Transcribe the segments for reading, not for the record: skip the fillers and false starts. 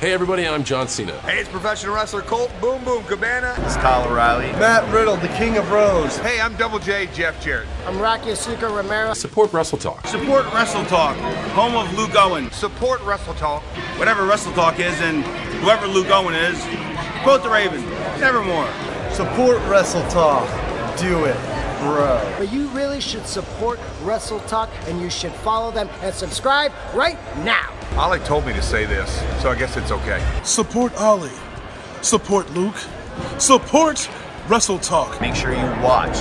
Hey everybody, I'm John Cena. Hey, it's professional wrestler Colt Boom Boom Cabana. It's Kyle O'Reilly. Matt Riddle, the King of Rose. Hey, I'm Double J, Jeff Jarrett. I'm Rocky Asuka Romero. Support WrestleTalk. Support WrestleTalk, home of Luke Owen. Support WrestleTalk. Whatever WrestleTalk is and whoever Luke Owen is, quote the Raven, nevermore. Support WrestleTalk. Do it, bro. But you really should support WrestleTalk, and you should follow them and subscribe right now. Ollie told me to say this, so I guess it's okay. Support Ollie. Support Luke. Support WrestleTalk. Make sure you watch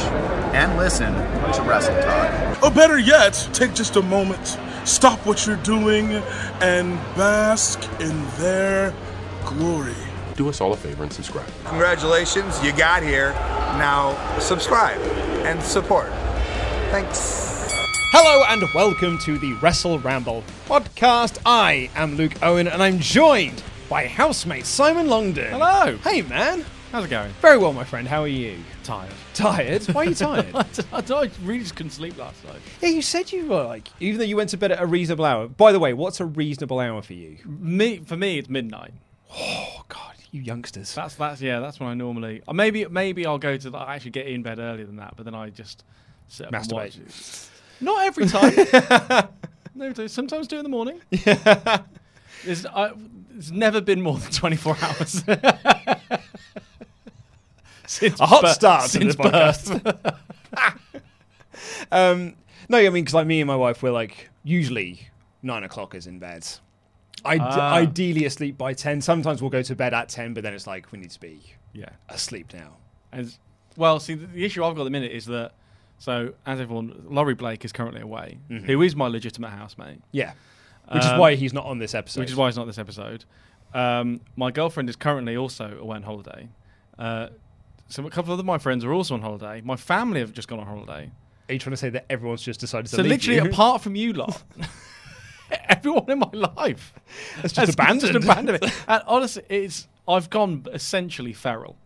and listen to WrestleTalk. Or better yet, take just a moment, stop what you're doing, and bask in their glory. Do us all a favor and subscribe. Congratulations, you got here. Now subscribe and support. Thanks. Hello and welcome to the Wrestle Ramble podcast. I am Luke Owen and I'm joined by housemate Simon Longden. Hello. Hey man. How's it going? Very well my friend, how are you? Tired. Tired? Why are you tired? I really just couldn't sleep last night. Yeah, you said you were like, even though you went to bed at a reasonable hour. By the way, what's a reasonable hour for you? For me, it's midnight. Oh God, you youngsters. That's when I normally, maybe I'll go to, I actually get in bed earlier than that, but then I just sit up and watch it. Not every time. No, sometimes 2 in the morning. Yeah. It's never been more than 24 hours. Since birth. No, I mean, because like me and my wife, we're like, usually 9 o'clock is in bed. Ideally asleep by 10. Sometimes we'll go to bed at 10, but then it's like, we need to be asleep now. Well, see, the issue I've got at the minute is that, so, as everyone, Laurie Blake is currently away, who is my legitimate housemate. Yeah. Which is why he's not on this episode. My girlfriend is currently also away on holiday. So, a couple of my friends are also on holiday. My family have just gone on holiday. Are you trying to say that everyone's just decided to leave? So, literally, apart from you lot, everyone in my life has just abandoned it. And honestly, I've gone essentially feral.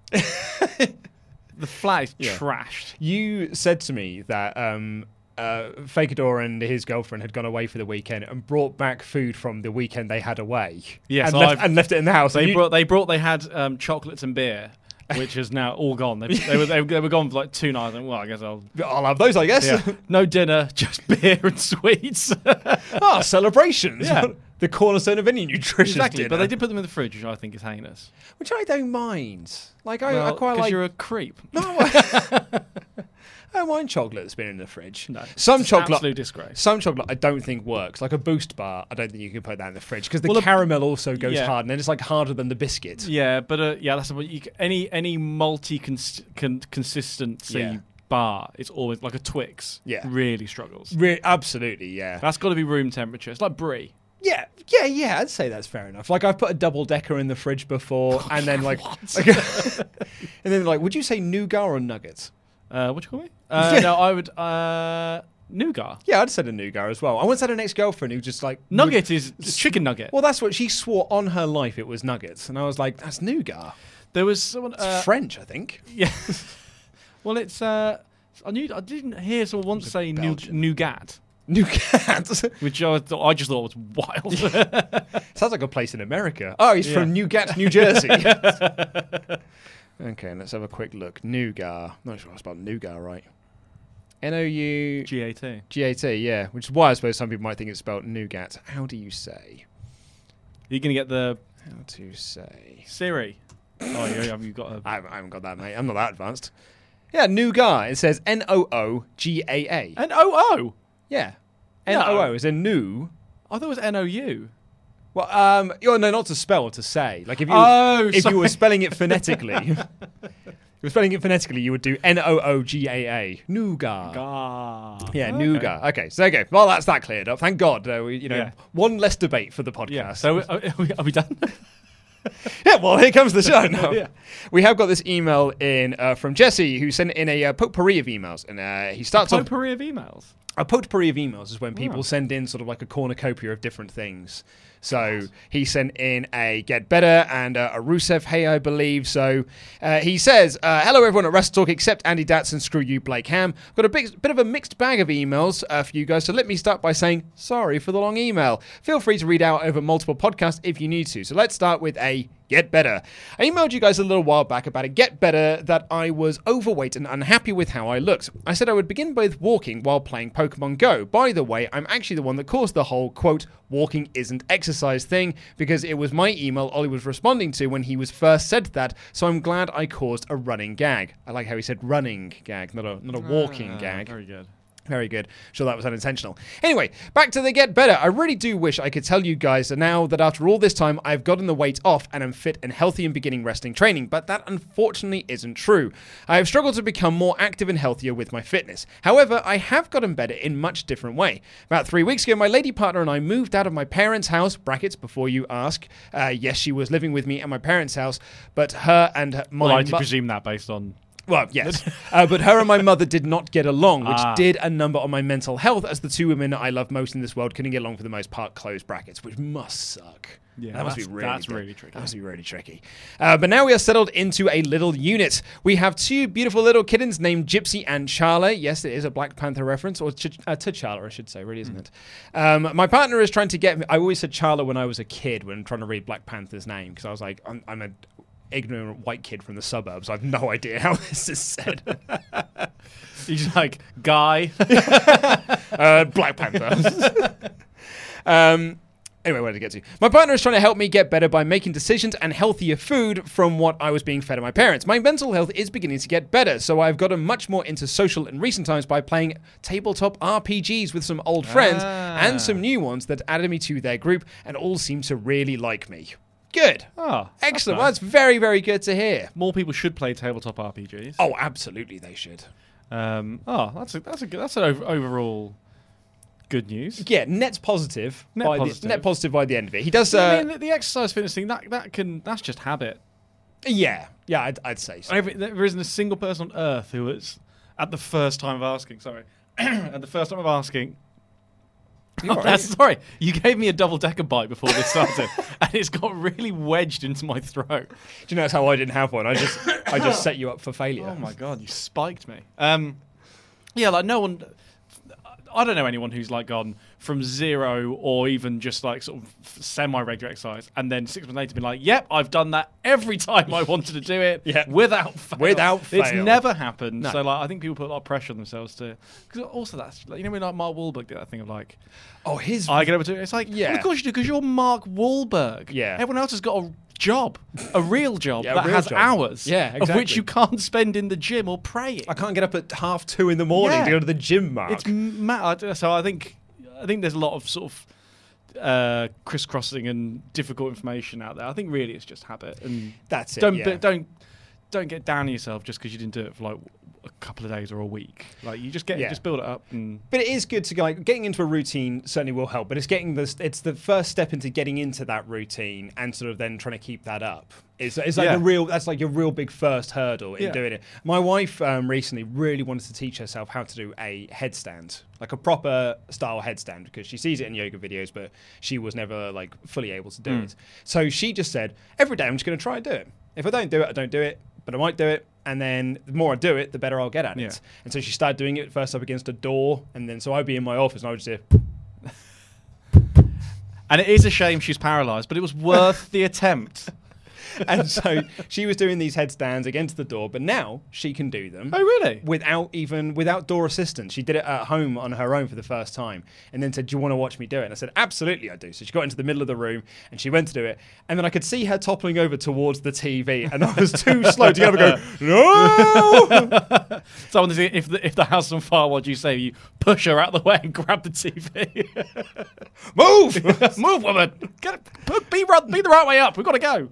The flat is trashed. You said to me that Fakador and his girlfriend had gone away for the weekend and brought back food from the weekend they had away. Yes, and left it in the house. They had chocolates and beer, which is now all gone. They were gone for like 2 nights. And, well, I guess I'll have those, I guess. Yeah. No dinner, just beer and sweets. Celebrations. Yeah. The cornerstone of any nutritious dinner. But they did put them in the fridge, which I think is heinous. Which I don't mind. Like I quite like. Because you're a creep. No, I don't mind chocolate that's been in the fridge. No, absolute disgrace. Some chocolate I don't think works. Like a Boost bar, I don't think you can put that in the fridge because the caramel also goes hard, and then it's like harder than the biscuit. Yeah, but that's any multi-consistency. Yeah. Bar, it's always like a Twix. Yeah, really struggles. Absolutely, yeah. That's got to be room temperature. It's like brie. Yeah, I'd say that's fair enough. Like, I've put a double-decker in the fridge before, and then, like... would you say nougat or nuggets? What do you call me? No, I would... nougat. Yeah, I'd said a nougat as well. I once had an ex-girlfriend who just, like... Nugget is chicken nugget. Well, that's what she swore on her life it was nuggets, and I was like, that's nougat. There was someone... it's French, I think. Yeah. Well, it's... I didn't hear someone once say nougat. Nougat, which I just thought was wild. Sounds like a place in America. Oh, he's from Nougat, New Jersey. Okay, let's have a quick look. Nougat. Not sure I spelled nougat right. N-O-U-G-A-T. G-A-T, yeah. Which is why I suppose some people might think it's spelled nougat. How do you say? You're going to get the... How to say... Siri. Oh, you got a... I haven't got that, mate. I'm not that advanced. Yeah, nougat. It says N-O-O-G-A-A. N-O-O? Yeah. N-O-O is a new. I thought it was N-O-U. Well, no, not to spell, to say. Like if you were spelling it phonetically... If you're spelling it phonetically, you would do N-O-O-G-A-A. Nougat. Yeah, okay. Nougat. Okay, so there you go. Well, that's that cleared up. Thank God. One less debate for the podcast. Yeah, so are we done? Yeah, well, here comes the show now. Yeah. We have got this email in from Jesse, who sent in a potpourri of emails. And he starts off... potpourri of emails? A potpourri of emails is when people send in sort of like a cornucopia of different things. So he sent in a Get Better and a Rusev Hey, I Believe. So he says, hello everyone at WrestleTalk except Andy Datz and screw you, Blake Ham. I've got a bit of a mixed bag of emails for you guys. So let me start by saying sorry for the long email. Feel free to read out over multiple podcasts if you need to. So let's start with a Get Better. I emailed you guys a little while back about a Get Better that I was overweight and unhappy with how I looked. I said I would begin with walking while playing Pokemon Go. By the way, I'm actually the one that caused the whole, quote, walking isn't exercise thing, because it was my email Ollie was responding to when he was first said that, so I'm glad I caused a running gag. I like how he said running gag, not a walking gag. Very good. Very good. Sure, that was unintentional. Anyway, back to the Get Better. I really do wish I could tell you guys now that after all this time, I've gotten the weight off and I'm fit and healthy and beginning wrestling training, but that unfortunately isn't true. I have struggled to become more active and healthier with my fitness. However, I have gotten better in much different way. About 3 weeks ago, my lady partner and I moved out of my parents' house, brackets, before you ask. Yes, she was living with me at my parents' house, but her and my... Well, I presume that based on... Well, yes. But her and my mother did not get along, which did a number on my mental health, as the two women I love most in this world couldn't get along for the most part, close brackets, which must suck. Yeah, that must be really tricky. But now we are settled into a little unit. We have two beautiful little kittens named Gypsy and Charla. Yes, it is a Black Panther reference, or T'Challa, I should say, really, isn't it? My partner is trying to get me... I always said Charla when I was a kid, when trying to read Black Panther's name, because I was like, I'm a... ignorant white kid from the suburbs. I have no idea how this is said. He's like, guy. Black Panther. Anyway, where did I get to? My partner is trying to help me get better by making decisions and healthier food from what I was being fed at my parents. My mental health is beginning to get better, so I've gotten much more into social in recent times by playing tabletop RPGs with some old friends and some new ones that added me to their group, and all seem to really like me. Good. Oh, excellent. That's nice. Well, that's very, very good to hear. More people should play tabletop RPGs. Oh, absolutely, they should. That's overall good news. Yeah, net positive by the end of it. He does. I mean, the exercise fitness thing that's just habit. Yeah, I'd say so. There isn't a single person on earth who is at the first time of asking. Sorry, you gave me a double-decker bite before this started, and it's got really wedged into my throat. Do you know that's how I didn't have one? I just set you up for failure. Oh my God, you spiked me. I don't know anyone who's like gone from zero or even just like sort of semi-regular exercise, and then 6 months later been like, "Yep, I've done that every time I wanted to do it." Yeah. Without fail, it's never happened. No. So like, I think people put a lot of pressure on themselves to. Because also that's like, you know when like Mark Wahlberg did that thing of like, "Oh, his I get over to it." It's like, yeah, well, of course you do because you're Mark Wahlberg. Yeah, everyone else has got a job, a real job hours, exactly. Of which you can't spend in the gym or praying. I can't get up at 2:30 in the morning to go to the gym, Mark. It's mad. So I think there's a lot of sort of crisscrossing and difficult information out there. I think really it's just habit, and that's it. Don't get down on yourself just because you didn't do it for like a couple of days or a week. Like you just just build it up. But it is good to like getting into a routine certainly will help. But it's it's the first step into getting into that routine and sort of then trying to keep that up. It's like that's like your real big first hurdle in doing it. My wife recently really wanted to teach herself how to do a headstand, like a proper style headstand, because she sees it in yoga videos, but she was never like fully able to do it. So she just said, every day I'm just going to try and do it. If I don't do it, I don't do it. But I might do it, and then the more I do it, the better I'll get at it. And so she started doing it first up against a door, and then so I'd be in my office, and I would just hear... And it is a shame she's paralysed, but it was worth the attempt. And so she was doing these headstands against the door, but now she can do them. Oh, really? Without door assistance. She did it at home on her own for the first time and then said, do you want to watch me do it? And I said, absolutely, I do. So she got into the middle of the room and she went to do it. And then I could see her toppling over towards the TV and I was too slow to ever go, no! Someone said, if the house is on fire, what do you say? You push her out the way and grab the TV. Move! Move, woman! Be the right way up. We've got to go.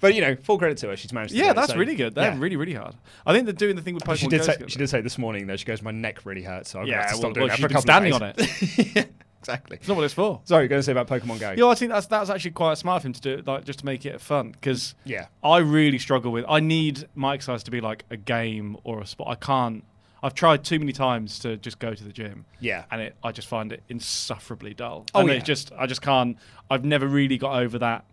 But, you know, full credit to her. She's managed to do it. That's so really good. They're really, really hard. I think they're doing the thing with Pokemon She did say this morning, though, she goes, my neck really hurts, so I'm going to have to stop doing that for a couple of days. Standing on it. Yeah, exactly. It's not what it's for. Sorry, you're going to say about Pokemon Go. Yeah, I think that's actually quite smart of him to do it, like, just to make it fun, because I really struggle with... I need my exercise to be like a game or a sport. I can't... I've tried too many times to just go to the gym. Yeah. And I just find it insufferably dull. Oh, and I just can't... I've never really got over that...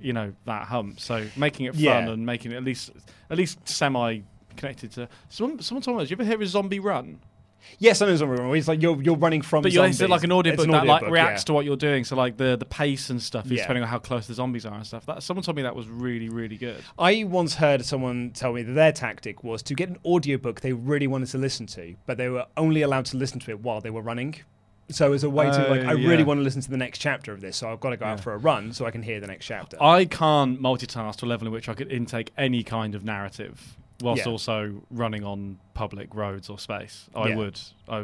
you know, that hump. So making it fun and making it at least semi connected to someone told me, did you ever hear of Zombie Run? Yes, I know Zombie Run. It's like you're running from zombies. But it's like an audiobook that like reacts to what you're doing. So like the pace and stuff is depending on how close the zombies are and stuff. Someone told me that was really, really good. I once heard someone tell me that their tactic was to get an audiobook they really wanted to listen to, but they were only allowed to listen to it while they were running. So as a way to like, I really want to listen to the next chapter of this, so I've got to go out for a run so I can hear the next chapter. I can't multitask to a level in which I could intake any kind of narrative whilst also running on public roads or space. I would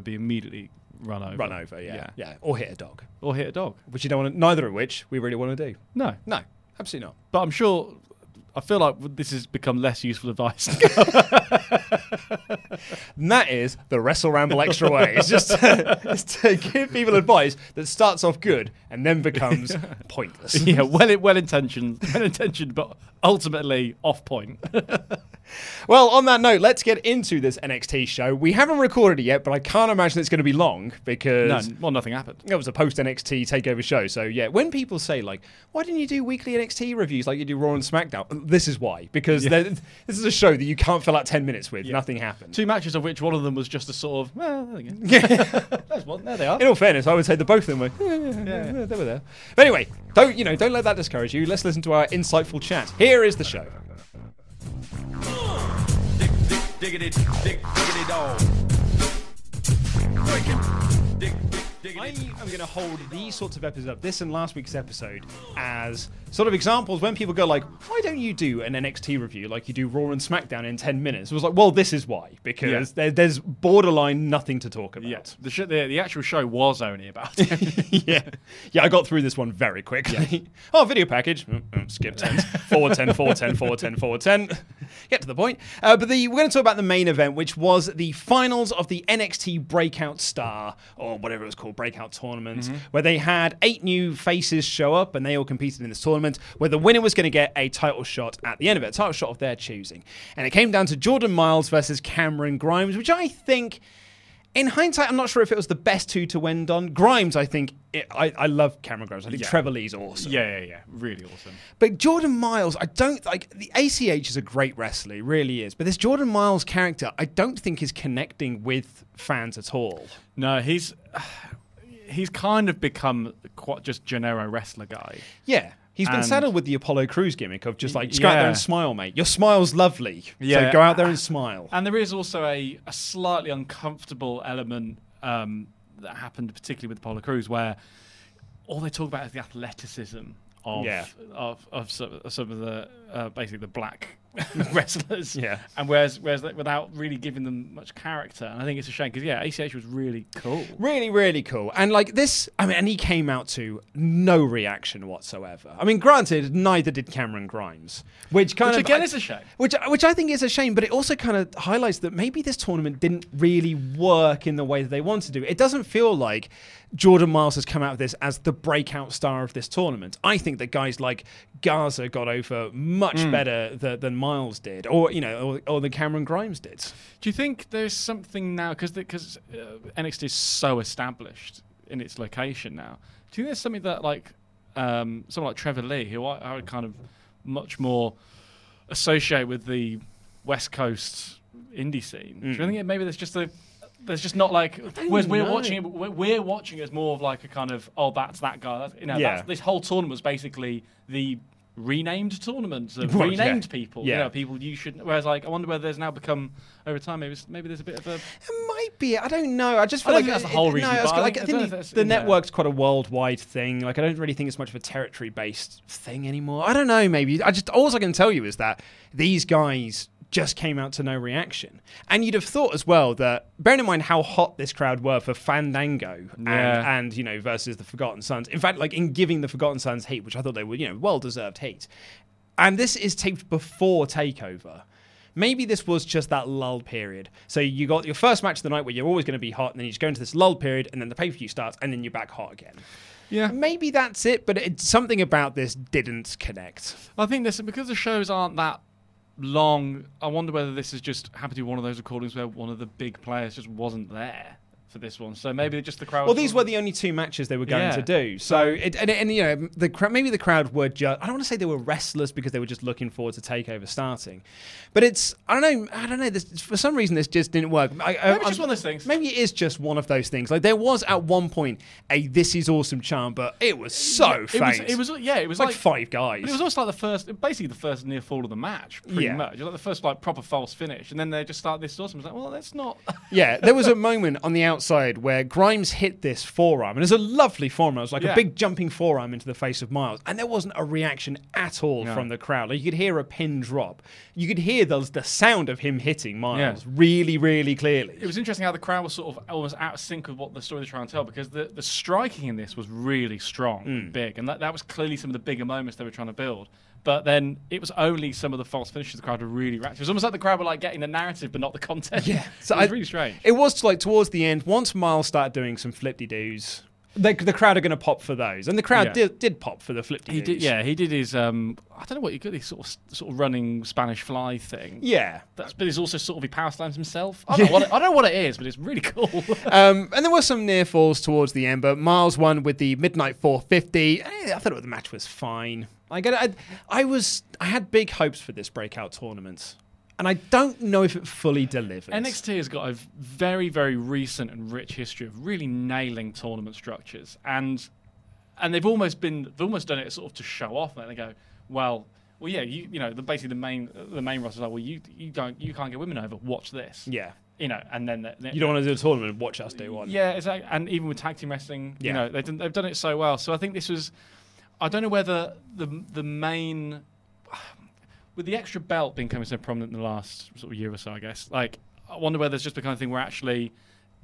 be immediately run over. Run over. Or hit a dog. Which you don't want to, neither of which we really want to do. No, absolutely not. But I'm sure... I feel like this has become less useful advice. And that is the Wrestle Ramble Extra Way. It's just to give people advice that starts off good and then becomes pointless. Yeah, well intentioned, but ultimately off point. Well, on that note, let's get into this NXT show. We haven't recorded it yet, but I can't imagine it's going to be long because... No, well, nothing happened. It was a post-NXT takeover show. So, yeah, when people say, like, why didn't you do weekly NXT reviews like you do Raw and SmackDown? This is why. Because this is a show that you can't fill out 10 minutes with. Yeah. Nothing happened. Two matches of which one of them was just a sort of, there you go. There's one. There they are. In all fairness, I would say the both of them were, they were there. But anyway, don't let that discourage you. Let's listen to our insightful chat. Here is the show. I am going to hold these sorts of episodes, this and last week's episode, as sort of examples when people go like, why don't you do an NXT review like you do Raw and SmackDown in 10 minutes? It was like, well, this is why, because there's borderline nothing to talk about. Yeah. The actual show was only about it. I got through this one very quickly. Yeah. Oh, video package. Skip 10. Forward 10, forward 10, forward 10, forward 10. Get to the point. But we're going to talk about the main event, which was the finals of the NXT Breakout Star, or whatever it was called, Breakout Tournament, where they had 8 new faces show up, and they all competed in this tournament, where the winner was going to get a title shot at the end of it, a title shot of their choosing. And it came down to Jordan Miles versus Cameron Grimes, which I think... in hindsight, I'm not sure if it was the best two to end on. Grimes, I think... I love Cameron Grimes. I think Trevor Lee's awesome. Yeah. Really awesome. But Jordan Miles, I don't... like. The ACH is a great wrestler. He really is. But this Jordan Miles character, I don't think is connecting with fans at all. No, he's kind of become quite just genero wrestler guy. Yeah. He's been saddled with the Apollo Crews gimmick of just like, just go out there and smile, mate. Your smile's lovely. Yeah. So go out there and smile. And there is also a slightly uncomfortable element that happened particularly with Apollo Crews where all they talk about is the athleticism of some of the basically the black wrestlers. Yeah. And whereas without really giving them much character. And I think it's a shame because ACH was really cool. Really, really cool. And like this, I mean, and he came out to no reaction whatsoever. I mean, granted, neither did Cameron Grimes. Which is a shame. Which I think is a shame, but it also kind of highlights that maybe this tournament didn't really work in the way that they wanted to do. It doesn't feel like Jordan Miles has come out of this as the breakout star of this tournament. I think that guys like Garza got over much better than Miles did, or the Cameron Grimes did. Do you think there's something now because NXT is so established in its location now? Do you think there's something that like someone like Trevor Lee, who I would kind of much more associate with the West Coast indie scene? Do you think maybe there's just not like we're watching it as more of like a kind of that's that guy. That's, this whole tournament was basically the renamed tournaments and renamed people. Yeah. You know, people you shouldn't. Whereas, like, I wonder whether there's now become over time. Maybe there's a bit of a. It might be. I don't know. I just feel like that's the whole reason. I think the network's quite a worldwide thing. Like, I don't really think it's much of a territory-based thing anymore. I don't know. Maybe all I can tell you is that these guys just came out to no reaction. And you'd have thought as well that, bearing in mind how hot this crowd were for Fandango and you know, versus the Forgotten Sons. In fact, like, in giving the Forgotten Sons heat, which I thought they were, you know, well-deserved heat. And this is taped before TakeOver. Maybe this was just that lull period. So you got your first match of the night where you're always going to be hot, and then you just go into this lull period, and then the pay-per-view starts, and then you're back hot again. Yeah, maybe that's it, but something about this didn't connect. I think this, because the shows aren't that long, I wonder whether this is just happened to be one of those recordings where one of the big players just wasn't there for this one. So maybe just the crowd. Well, these were the only two matches they were going to do. So you know, maybe the crowd were just, I don't want to say they were restless because they were just looking forward to TakeOver starting, but it's I don't know. This, for some reason, this just didn't work. Maybe it's just one of those things. Maybe it is just one of those things. Like, there was at one point a "This is awesome" chant, but it was so faint. It was like five guys. But it was also like the first near fall of the match, pretty much. It was like the first like proper false finish, and then they just start this awesome. It's like, well, that's not. Yeah, there was a moment on the outside where Grimes hit this forearm, and it's a lovely forearm. It was like a big jumping forearm into the face of Miles, and there wasn't a reaction at all from the crowd. Like, you could hear a pin drop. You could hear the sound of him hitting Miles really, really clearly. It was interesting how the crowd was sort of almost out of sync with what the story they're trying to tell, because the striking in this was really strong and big, and that was clearly some of the bigger moments they were trying to build. But then it was only some of the false finishes the crowd were really reacting. It was almost like the crowd were like getting the narrative but not the content. Yeah, so it was really strange. It was like towards the end, once Miles started doing some flip-de-doos, the crowd are going to pop for those, and the crowd did pop for the flip-de-doos. He did his I don't know what you could, his sort of running Spanish fly thing. Yeah, but he's also sort of he power slams himself. I don't know what it is, but it's really cool. And there were some near falls towards the end, but Miles won with the midnight 450. I thought the match was fine. I had big hopes for this breakout tournament, and I don't know if it fully delivers. NXT has got a very, very recent and rich history of really nailing tournament structures, and they've almost done it sort of to show off. And they go, well, yeah, basically the main roster is like, well, you can't get women over. Watch this. Yeah. You know, and then you don't want to do a tournament. Watch us do one. Yeah, exactly. And even with tag team wrestling, you know, they've done it so well. So I think this was. I don't know whether the main, with the extra belt being coming so prominent in the last sort of year or so, I guess. Like, I wonder whether it's just the kind of thing where actually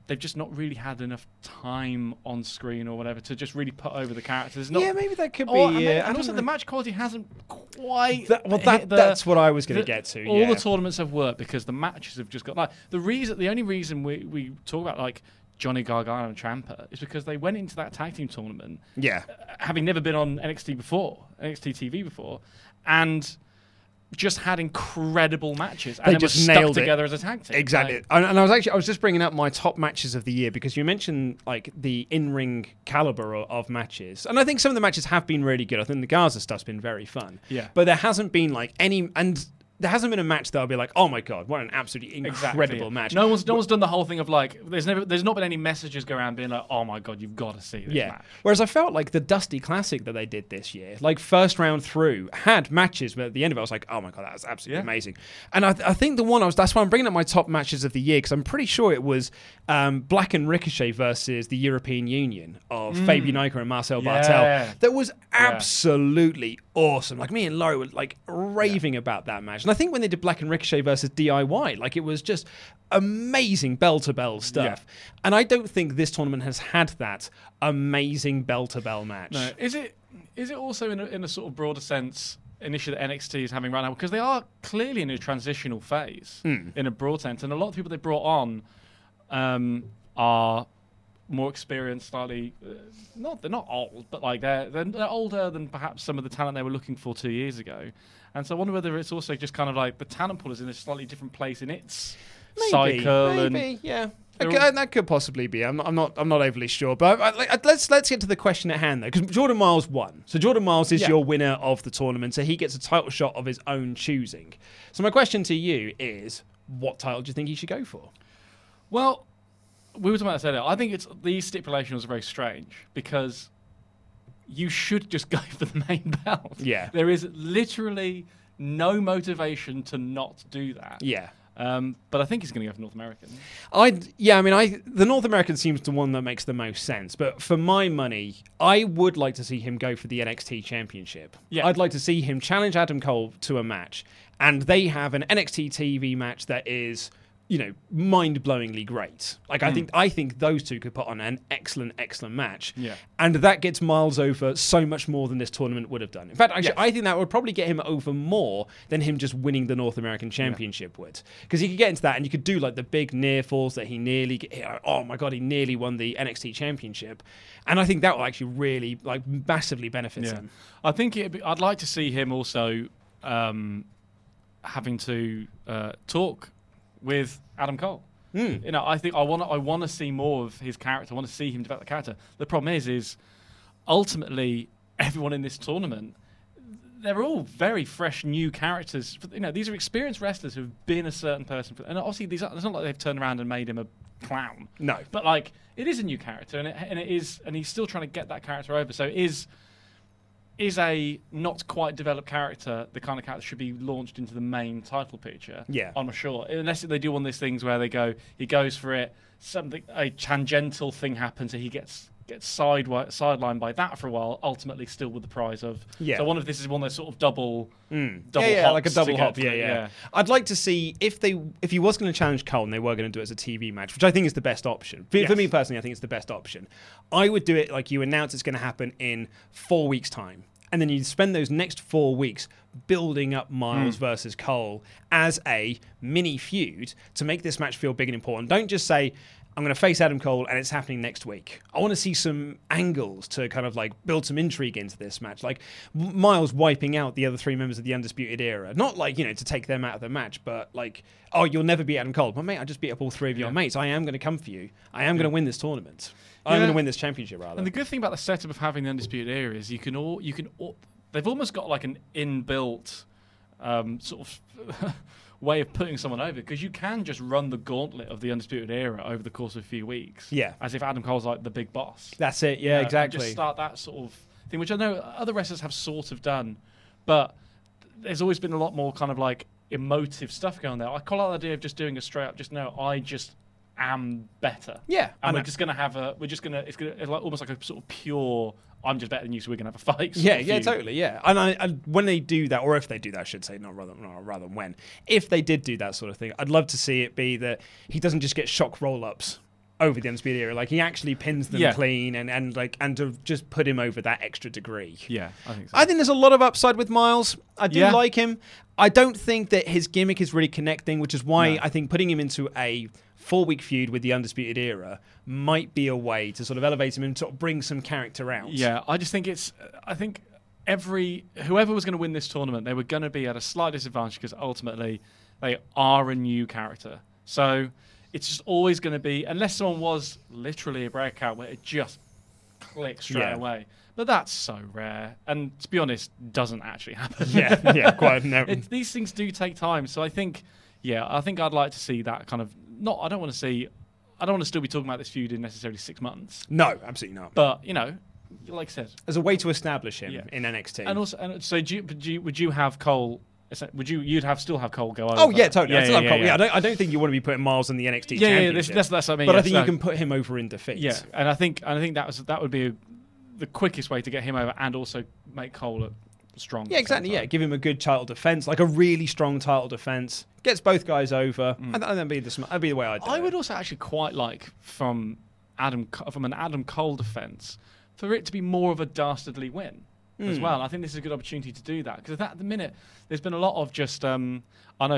they've just not really had enough time on screen or whatever to just really put over the characters. Not, yeah, maybe that could be. And also the match quality hasn't quite. That's what I was going to get to. All the tournaments have worked because the matches have just got like the only reason we talk about like Johnny Gargano and Ciampa is because they went into that tag team tournament having never been on NXT TV before, and just had incredible matches, and they just nailed it together as a tag team. Exactly. Like, and I was just bringing up my top matches of the year, because you mentioned like the in-ring caliber of matches, and I think some of the matches have been really good. I think the Garza stuff's been very fun, but there hasn't been like any, and there hasn't been a match that I'll be like, oh my God, what an absolutely incredible match. No one's done the whole thing of like, there's not been any messages go around being like, oh my God, you've got to see this match. Whereas I felt like the Dusty Classic that they did this year, like first round through, had matches where at the end of it I was like, oh my God, that was absolutely amazing. And I think the one that's why I'm bringing up my top matches of the year, because I'm pretty sure it was Black and Ricochet versus the European Union of Fabi Nika and Marcel Bartel. That was absolutely awesome. Like, me and Laurie were like raving about that match. And I think when they did Black and Ricochet versus DIY, like, it was just amazing bell-to-bell stuff. Yeah. And I don't think this tournament has had that amazing bell-to-bell match. No. Is it also in a sort of broader sense an issue that NXT is having right now? Because they are clearly in a transitional phase in a broad sense. And a lot of people they brought on are more experienced, slightly they're not old, but like they're older than perhaps some of the talent they were looking for 2 years ago. And so I wonder whether it's also just kind of like the talent pool is in a slightly different place in its cycle. Maybe. That could possibly be. I'm not overly sure. But let's get to the question at hand, though, because Jordan Miles won. So Jordan Miles is your winner of the tournament, so he gets a title shot of his own choosing. So my question to you is, what title do you think he should go for? Well, we were talking about this earlier. I think the stipulation was very strange because you should just go for the main belt. Yeah. There is literally no motivation to not do that. Yeah. But I think he's going to go for North American. The North American seems the one that makes the most sense. But for my money, I would like to see him go for the NXT Championship. Yeah. I'd like to see him challenge Adam Cole to a match. And they have an NXT TV match that is, mind-blowingly great. I think those two could put on an excellent, excellent match. Yeah. And that gets Miles over so much more than this tournament would have done. In fact, actually, yes. I think that would probably get him over more than him just winning the North American Championship would. Because he could get into that and you could do the big near falls that he nearly... oh my God, he nearly won the NXT Championship. And I think that will actually really massively benefit him. I think I'd like to see him also having to talk with Adam Cole. Mm. I think I want to see more of his character. I want to see him develop the character. The problem is ultimately everyone in this tournament, they're all very fresh, new characters. These are experienced wrestlers who've been a certain person. And obviously, it's not like they've turned around and made him a clown. No. But it is a new character, and he's still trying to get that character over. So it is a not quite developed character the kind of character should be launched into the main title picture. Yeah, I'm sure. Unless they do one of these things where he goes for it, a tangential thing happens, and he gets sidelined by that for a while. Ultimately, still with the prize of. Yeah. So this is one that's sort of double. Yeah, like a double hop. Yeah. I'd like to see if he was going to challenge Cole and they were going to do it as a TV match, which I think is the best option. For me personally, I think it's the best option. I would do it like you announce it's going to happen in 4 weeks' time. And then you spend those next 4 weeks building up Miles versus Cole as a mini feud to make this match feel big and important. Don't just say, I'm going to face Adam Cole and it's happening next week. I want to see some angles to kind of build some intrigue into this match. Miles wiping out the other three members of the Undisputed Era. Not to take them out of the match, but you'll never beat Adam Cole. But mate, I just beat up all three of your mates. I am going to come for you. I am going to win this tournament. I'm going to win this championship, rather. And the good thing about the setup of having the Undisputed Era is you can all they've almost got an inbuilt sort of way of putting someone over, because you can just run the gauntlet of the Undisputed Era over the course of a few weeks. Yeah. As if Adam Cole's the big boss. That's it. Yeah, exactly. Just start that sort of thing, which I know other wrestlers have sort of done, but there's always been a lot more kind of emotive stuff going on there. I call out the idea of just doing a straight up, I just am better. Yeah. And we're just going to have almost a sort of pure, I'm just better than you, so we're going to have a fight. Yeah, totally, yeah. And when they do that, or if they do that, I should say, rather than when. If they did do that sort of thing, I'd love to see it be that he doesn't just get shock roll-ups over the Undisputed Era. He actually pins them clean and to just put him over that extra degree. Yeah, I think so. I think there's a lot of upside with Miles. I do like him. I don't think that his gimmick is really connecting, which is why I think putting him into a 4-week feud with the Undisputed Era might be a way to sort of elevate him and sort of bring some character out. Yeah, I just think whoever was going to win this tournament, they were going to be at a slight disadvantage because ultimately they are a new character. So it's just always going to be, unless someone was literally a breakout where it just clicks straight away. But that's so rare. And to be honest, doesn't actually happen. Yeah, quite. No. These things do take time. So I think I'd like to see that kind of. I don't want to still be talking about this feud in necessarily 6 months. No, absolutely not. But like I said, as a way to establish him in NXT, and so would you have Cole? You'd still have Cole go over? Oh yeah, totally. I'd still have Cole. Yeah. I don't think you want to be putting Miles in the NXT Championship. That's what I mean. But I think you can put him over in defeat. Yeah, and I think that would be the quickest way to get him over, and also make Cole look strong. Yeah, exactly. Yeah, give him a good title defense, like a really strong title defense. Gets both guys over, and that'd be the way I'd do it. I would also actually quite like from an Adam Cole defense for it to be more of a dastardly win as well. I think this is a good opportunity to do that, because at the minute there's been a lot of just I know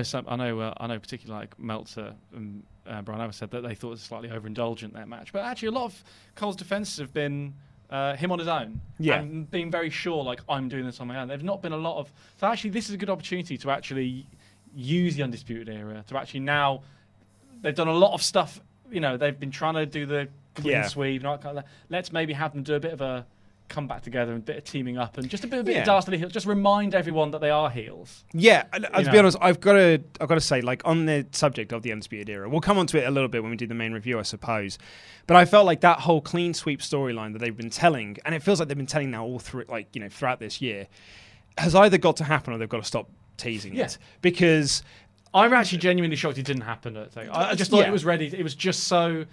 particularly like Meltzer and Brian Adams said that they thought it was slightly overindulgent their match, but actually a lot of Cole's defenses have been. Him on his own, and being very sure, I'm doing this on my own. There's not been a lot of... So actually, this is a good opportunity to actually use the Undisputed Era, to actually now... They've done a lot of stuff, they've been trying to do the clean sweep and all that kind of... Let's maybe have them do a bit of a come back together and a bit of teaming up and just a bit of dastardly heels. Just remind everyone that they are heels. Yeah, to be honest, I've got to say, like, on the subject of the Undisputed Era, we'll come onto it a little bit when we do the main review, I suppose. But I felt like that whole clean sweep storyline that they've been telling, and it feels like they've been telling now all through, like, you know, throughout this year, has either got to happen or they've got to stop teasing it, because I'm actually genuinely shocked it didn't happen. I just thought it was ready. It was just so.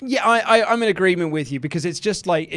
Yeah, I'm in agreement with you, because it's just like,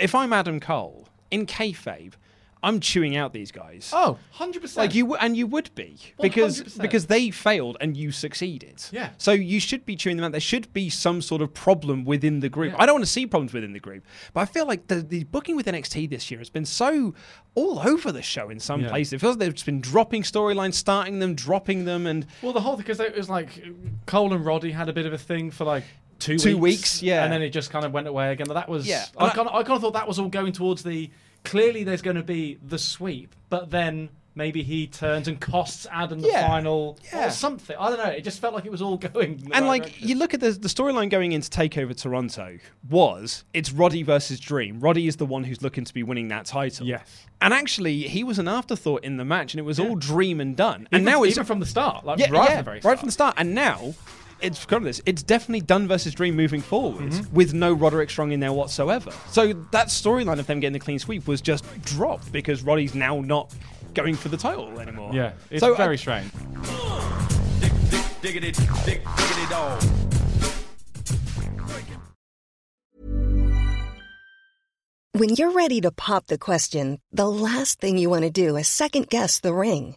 if I'm Adam Cole in kayfabe, I'm chewing out these guys. Oh, 100%. Like you would be, because they failed and you succeeded. Yeah. So you should be chewing them out. There should be some sort of problem within the group. Yeah. I don't want to see problems within the group, but I feel like the booking with NXT this year has been so all over the show in some places. It feels like they've just been dropping storylines, starting them, dropping them, and well, the whole thing, because it was like Cole and Roddy had a bit of a thing for like. Two weeks, yeah, and then it just kind of went away again. That was, I kind of thought that was all going towards the. Clearly, there's going to be the sweep, but then maybe he turns and costs Adam the final or something. I don't know. It just felt like it was all going. You look at the storyline going into Takeover Toronto it's Roddy versus Dream. Roddy is the one who's looking to be winning that title. Yes. And actually, he was an afterthought in the match, and it was all Dream and done. And now it's even from the start, right from the start, and now. It's kind of this. It's definitely Dunn versus Dream moving forward with no Roderick Strong in there whatsoever. So that storyline of them getting the clean sweep was just dropped because Roddy's now not going for the title anymore. Yeah, it's so very strange. When you're ready to pop the question, the last thing you want to do is second guess the ring.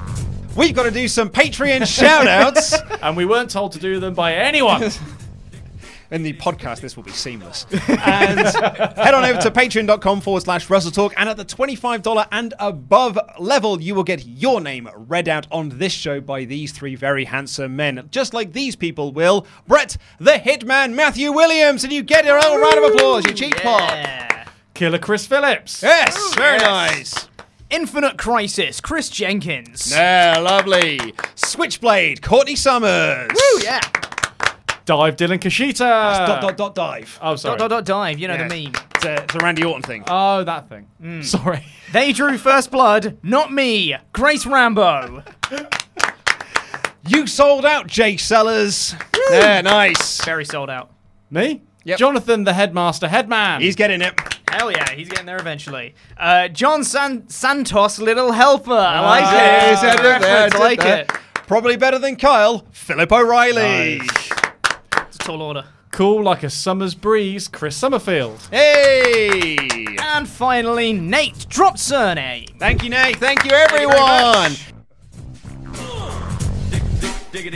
We've got to do some Patreon shout-outs. And we weren't told to do them by anyone. In the podcast, this will be seamless. And head on over to patreon.com/WrestleTalk. And at the $25 and above level, you will get your name read out on this show by these three very handsome men. Just like these people will. Brett, the Hitman, Matthew Williams. And you get your own round of applause, you cheap pop. Killer Chris Phillips. Yes, nice. Infinite Crisis, Chris Jenkins. Yeah, lovely. Switchblade, Courtney Summers. Woo, yeah. Dive, Dylan Kishita. That's .. dive. Oh, sorry. .. dive, you know the meme. It's a Randy Orton thing. Oh, that thing. Sorry. They drew first blood, not me. Grace Rambo. You sold out, Jake Sellers. Woo. Yeah, nice. Very sold out. Me? Yep. Jonathan, the headmaster, headman. He's getting it. Hell yeah, he's getting there eventually. John Santos, little helper. I like it. Yes, I like it. Probably better than Kyle, Philip O'Reilly. Nice. It's a tall order. Cool like a summer's breeze, Chris Summerfield. Hey! And finally, Nate Dropsurney. Thank you, Nate. Thank you, everyone. Before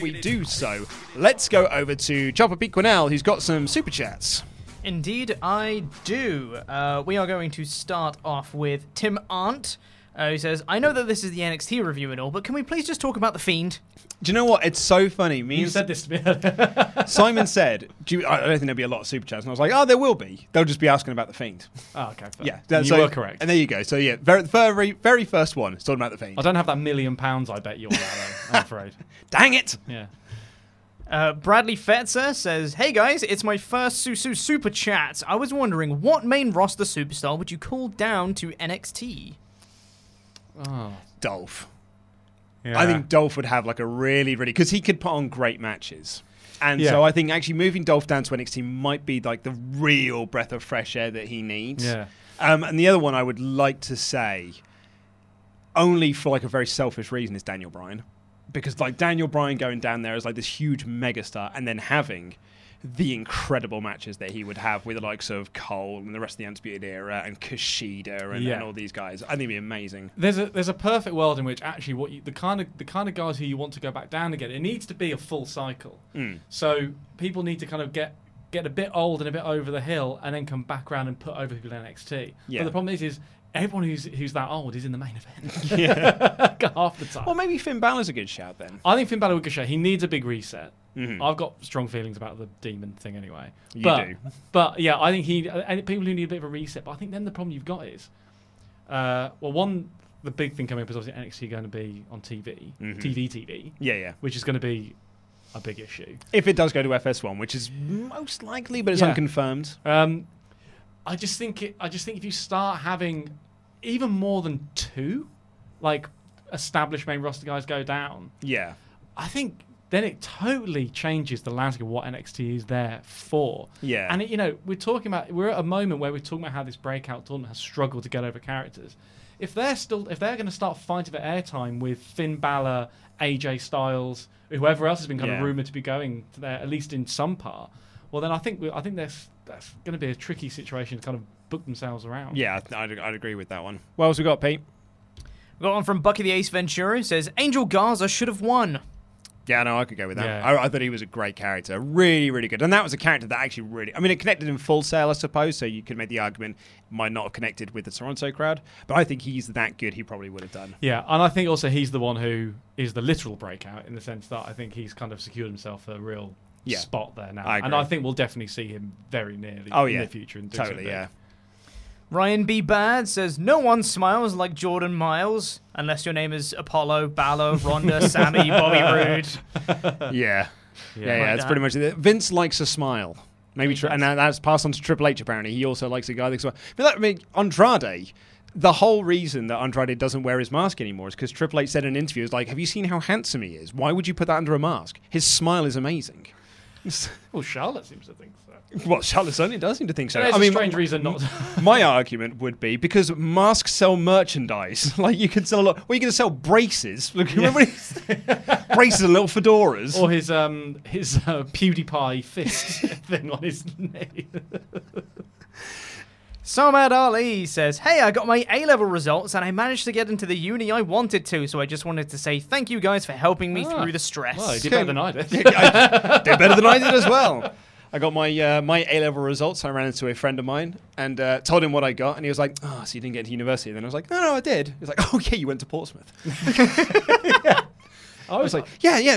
we do so, let's go over to Chopper Pete Quinnell, who's got some super chats. Indeed, I do. We are going to start off with Tim Arndt. He says, I know that this is the NXT review and all, but can we please just talk about The Fiend? Do you know what? It's so funny. You said this to me. Simon said, I don't think there'll be a lot of super chats. And I was like, oh, there will be. They'll just be asking about The Fiend. Oh, okay. Fair. Yeah. You were correct. And there you go. So, yeah, very first one is talking about The Fiend. I don't have that £1 million I bet you're that, I'm afraid. Dang it. Yeah. Bradley Fetzer says, hey guys, it's my first Susu super chat. I was wondering, what main roster superstar would you call down to NXT? Oh. Dolph. Yeah. I think Dolph would have like a really, because he could put on great matches. And so I think actually moving Dolph down to NXT might be like the real breath of fresh air that he needs. Yeah. And the other one I would like to say, only for like a very selfish reason, is Daniel Bryan. Because like Daniel Bryan going down there as like this huge megastar and then having the incredible matches that he would have with the likes of Cole and the rest of the Undisputed Era and Kushida and all these guys. I think it'd be amazing. There's a perfect world in which actually what you, the kind of guys who you want to go back down again, it needs to be a full cycle. Mm. So people need to kind of get a bit old and a bit over the hill and then come back around and put over people in NXT. Yeah. But the problem is everyone who's that old is in the main event. Yeah. Half the time. Well, maybe Finn Balor's a good shout then. I think Finn Balor would be a good shout. He needs a big reset. Mm-hmm. I've got strong feelings about the demon thing anyway. You do. But yeah, I think people who need a bit of a reset. But I think then the problem you've got is, the big thing coming up is obviously NXT going to be on TV. Mm-hmm. TV. Yeah. Which is going to be a big issue. If it does go to FS1, which is most likely, but it's unconfirmed. I just think if you start having even more than two, like established main roster guys go down. Yeah. I think then it totally changes the landscape of what NXT is there for. Yeah. And we're at a moment where we're talking about how this breakout tournament has struggled to get over characters. If they're going to start fighting for airtime with Finn Balor, AJ Styles, whoever else has been kind of rumored to be going to there, at least in some part. Well, then I think that's going to be a tricky situation to kind of book themselves around. Yeah, I'd agree with that one. What else we got, Pete? We got one from Bucky the Ace Ventura who says, Angel Garza should have won. Yeah, no, I could go with that. Yeah. I thought he was a great character. Really, really good. And that was a character that actually really... I mean, it connected in Full Sail, I suppose, so you could make the argument it might not have connected with the Toronto crowd. But I think he's that good, he probably would have done. Yeah, and I think also he's the one who is the literal breakout in the sense that I think he's kind of secured himself a real... Yeah. spot there now. And I think we'll definitely see him very nearly in the future. And totally, yeah. Ryan B. Bad says, no one smiles like Jordan Miles, unless your name is Apollo, Balor, Ronda, Sammy, Bobby Roode. Yeah, that's pretty much it. Vince likes a smile. Maybe, and that's passed on to Triple H, apparently. He also likes a guy that smiles. I mean, Andrade... The whole reason that Andrade doesn't wear his mask anymore is because Triple H said in an interview, "Is like, have you seen how handsome he is? Why would you put that under a mask? His smile is amazing." Well, Charlotte seems to think so. Well, Charlotte certainly does seem to think so. I mean, strange reason not. My argument would be because masks sell merchandise. Like you could sell a lot. Well, you can sell braces. Look, remember braces and little fedoras, or his PewDiePie fist thing on his knee. Samad Ali says, hey, I got my A-level results and I managed to get into the uni I wanted to, so I just wanted to say thank you guys for helping me through the stress. Well, you did better than I did. I did better than I did as well. I got my A-level results. I ran into a friend of mine and told him what I got, and he was like, oh, so you didn't get into university. And then I was like, no, I did. He's like, oh, yeah, you went to Portsmouth. I was like,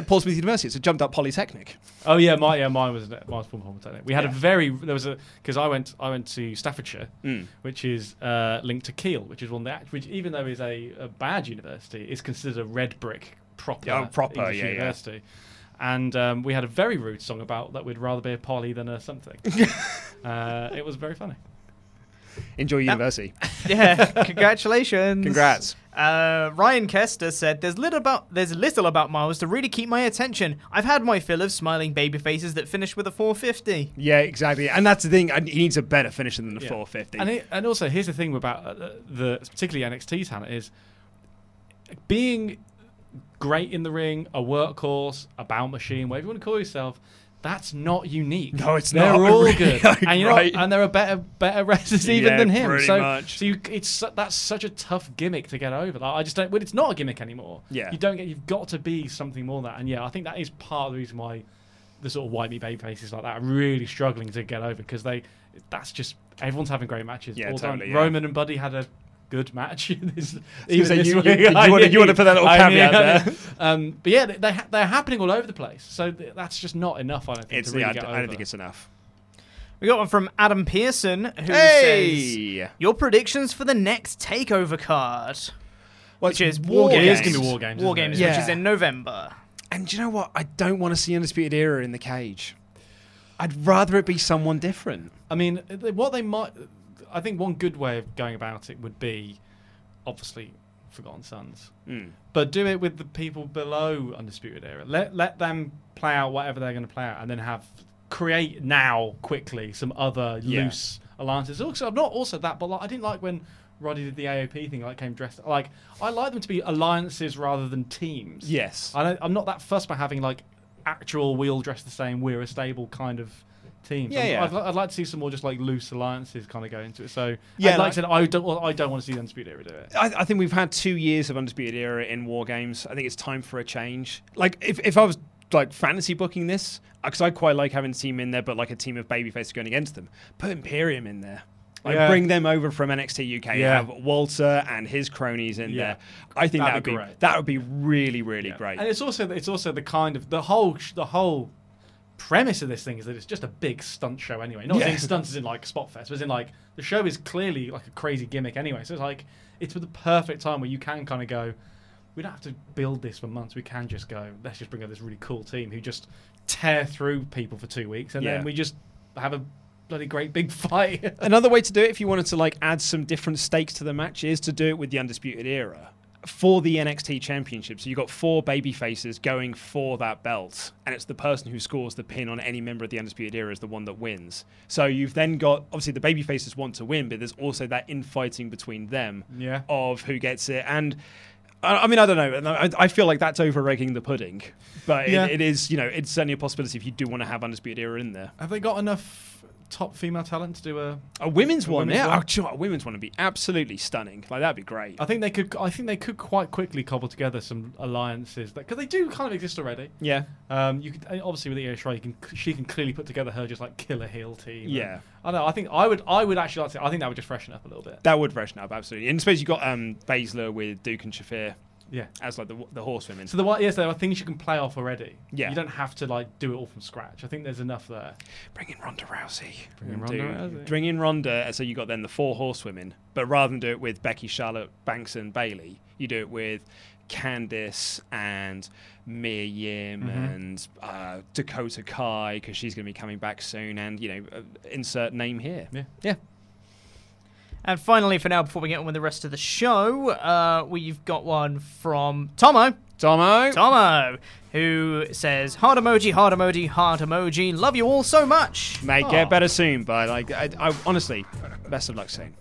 Portsmouth University. It's a jumped up polytechnic. Oh yeah, mine was from Polytechnic. We had a very because I went to Staffordshire, which is linked to Kiel, which is one that which even though is a bad university, is considered a red brick proper English university. Yeah. And we had a very rude song about that we'd rather be a poly than a something. It was very funny. enjoy university. Yeah, congratulations. Congrats. Ryan Kester said, there's little about Miles to really keep my attention. I've had my fill of smiling baby faces that finish with a 450. Yeah, exactly. And that's the thing. He needs a better finisher than the 450. And also, here's the thing about the particularly NXT talent is being great in the ring, a workhorse, a bound machine, whatever you want to call yourself. That's not unique. No, it's not. They're all good, and you know, and there are better wrestlers even than him. Pretty much. So that's such a tough gimmick to get over. Like, I just don't. Well, it's not a gimmick anymore. Yeah, you've got to be something more than that. And yeah, I think that is part of the reason why the sort of white-meat baby faces like that are really struggling to get over because that's just everyone's having great matches. Yeah, all totally. Yeah. Roman and Buddy had a good match. You want to put that little caveat there. But yeah, they're happening all over the place. So that's just not enough, I don't think, I don't think it's enough. We got one from Adam Pearson, who says, your predictions for the next TakeOver card, which is War Games. It is going to be War Games. War Games, which is in November. And do you know what? I don't want to see Undisputed Era in the cage. I'd rather it be someone different. I mean, I think one good way of going about it would be, obviously, Forgotten Sons. Mm. But do it with the people below Undisputed Era. Let them play out whatever they're going to play out and then create now, quickly, some other loose alliances. Also, I'm not also that, but I didn't like when Roddy did the AOP thing, came dressed. I like them to be alliances rather than teams. Yes. I'm not that fussed by having, actual we all dress the same, we're a stable kind of teams. I'd like to see some more just loose alliances kind of go into it. So yeah, I said, I don't want to see the Undisputed Era do it. I think we've had 2 years of Undisputed Era in War Games. I think it's time for a change. If I was fantasy booking this, because I quite like having a team in there, but a team of babyface going against them. Put Imperium in there. Bring them over from NXT UK. Have Walter and his cronies in there. I think that would be really, really great. And it's also the kind of the whole premise of this thing is that it's just a big stunt show anyway. Not saying stunts is in Spotfest, but as in the show is clearly a crazy gimmick anyway. So it's the perfect time where you can kind of go, we don't have to build this for months. We can just go, let's just bring up this really cool team who just tear through people for 2 weeks and then we just have a bloody great big fight. Another way to do it, if you wanted to add some different stakes to the match, is to do it with the Undisputed Era for the NXT Championship. So you've got 4 baby faces going for that belt, and it's the person who scores the pin on any member of the Undisputed Era is the one that wins. So you've then got, obviously, the baby faces want to win, but there's also that infighting between them of who gets it. And I mean, I don't know. I feel that's over-egging the pudding. But it is, it's certainly a possibility if you do want to have Undisputed Era in there. Have they got enough top female talent to do a women's one? A women's one would be absolutely stunning. That'd be great. I think they could quite quickly cobble together some alliances because they do kind of exist already. Yeah. You could, obviously with Io Shirai, she can clearly put together her just killer heel team. Yeah. I don't know. I think I would actually like to. I think that would just freshen up a little bit. That would freshen up absolutely. And I suppose you got Baszler with Duke and Shafir. Yeah, as the horsewomen. So there are things you can play off already. Yeah, you don't have to do it all from scratch. I think there's enough there. Bring in Ronda Rousey. Bring in Ronda. So you got then the 4 horsewomen, but rather than do it with Becky, Charlotte, Banks, and Bailey, you do it with Candice and Mia Yim and Dakota Kai because she's going to be coming back soon, and insert name here. Yeah. And finally, for now, before we get on with the rest of the show, we've got one from Tomo, who says, heart emoji, heart emoji, heart emoji. Love you all so much. Mate, get better soon, but I honestly, best of luck soon.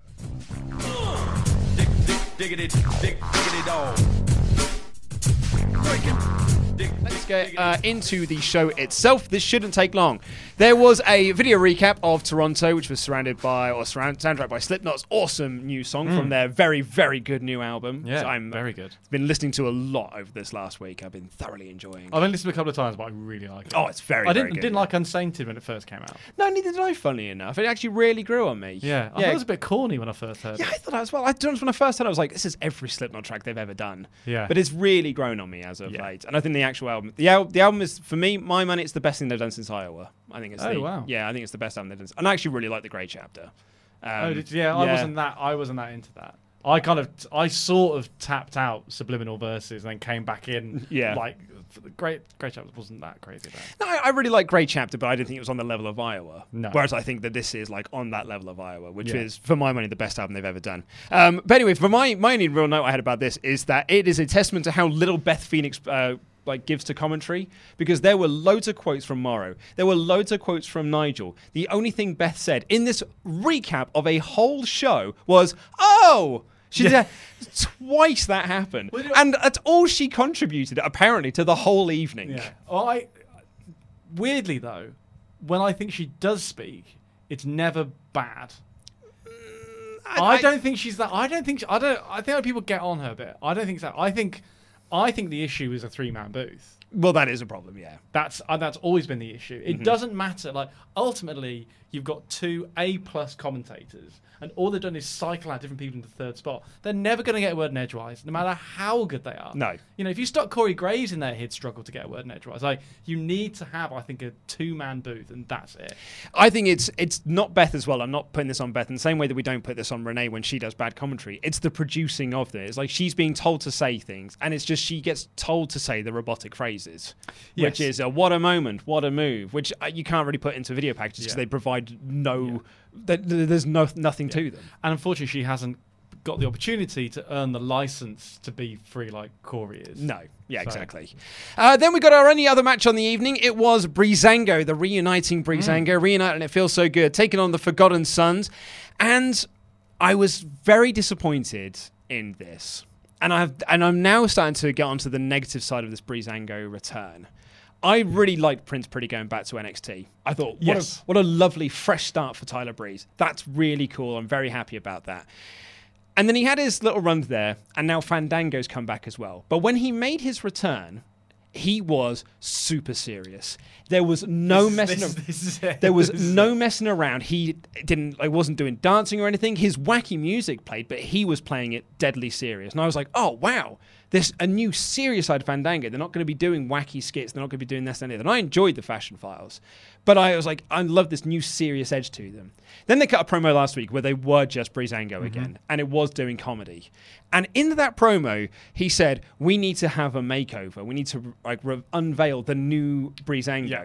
Let's get into the show itself. This shouldn't take long. There was a video recap of Toronto, which was soundtracked by Slipknot's awesome new song from their very, very good new album. Yeah, very good. I've been listening to a lot over this last week. I've been thoroughly enjoying it. I've only listened to a couple of times, but I really like it. Oh, it's very, very good. I didn't like Unsainted when it first came out. No, neither did I, funnily enough. It actually really grew on me. Yeah, I thought it was a bit corny when I first heard it. Yeah, I thought that as well. When I first heard it, I was like, this is every Slipknot track they've ever done. Yeah. But it's really grown on me as of late. And I think the actual album, the album is, for me, my money, it's the best thing they've done since Iowa. I think it's I think it's the best album they've done. And I actually really like the Grey Chapter. I wasn't that into that. I sort of tapped out Subliminal Versus and then came back in. Yeah. Like, Grey Chapter wasn't that crazy about it. No, I really like Grey Chapter, but I didn't think it was on the level of Iowa. No. Whereas I think that this is, like, on that level of Iowa, which is, for my money, the best album they've ever done. But anyway, for my only real note I had about this is that it is a testament to how little Beth Phoenix... gives to commentary, because there were loads of quotes from Morrow. There were loads of quotes from Nigel. The only thing Beth said in this recap of a whole show was, oh! She did twice that happened. Well, and that's all she contributed, apparently, to the whole evening. Yeah. Weirdly, though, when I think she does speak, it's never bad. I think people get on her a bit. I don't think so. I think the issue is a three-man booth. Well, that is a problem, yeah. That's always been the issue. It doesn't matter. Like, ultimately, you've got two A-plus commentators, and all they've done is cycle out different people into the third spot. They're never going to get a word in edgewise, no matter how good they are. No. You know, if you stuck Corey Graves in there, he'd struggle to get a word in edgewise. Like, you need to have, I think, a two-man booth, and that's it. I think it's not Beth as well. I'm not putting this on Beth in the same way that we don't put this on Renee when she does bad commentary. It's the producing of this. Like, she's being told to say things, and it's just she gets told to say the robotic phrases. Which is what a moment, what a move, which you can't really put into video packages because they provide there's nothing to them. And unfortunately, she hasn't got the opportunity to earn the license to be free like Corey is. No. Yeah, so. Exactly. Then we got our only other match on the evening. It was Breezango, the reuniting Breezango, and it feels so good, taking on the Forgotten Sons. And I was very disappointed in this. And I'm now starting to get onto the negative side of this Breezango return. I really liked Prince Pretty going back to NXT. I thought, what a lovely, fresh start for Tyler Breeze. That's really cool. I'm very happy about that. And then he had his little run there, and now Fandango's come back as well. But when he made his return, he was super serious. There was no messing around. He didn't. I wasn't doing dancing or anything. His wacky music played, but he was playing it deadly serious. And I was like, oh wow, there's a new serious side of Fandango. They're not going to be doing wacky skits. They're not going to be doing this and that. And I enjoyed the Fashion Files, but I was like, I love this new serious edge to them. Then they cut a promo last week where they were just Breezango again, and it was doing comedy. And in that promo, he said, "We need to have a makeover. We need to unveil the new Breezango." Yeah.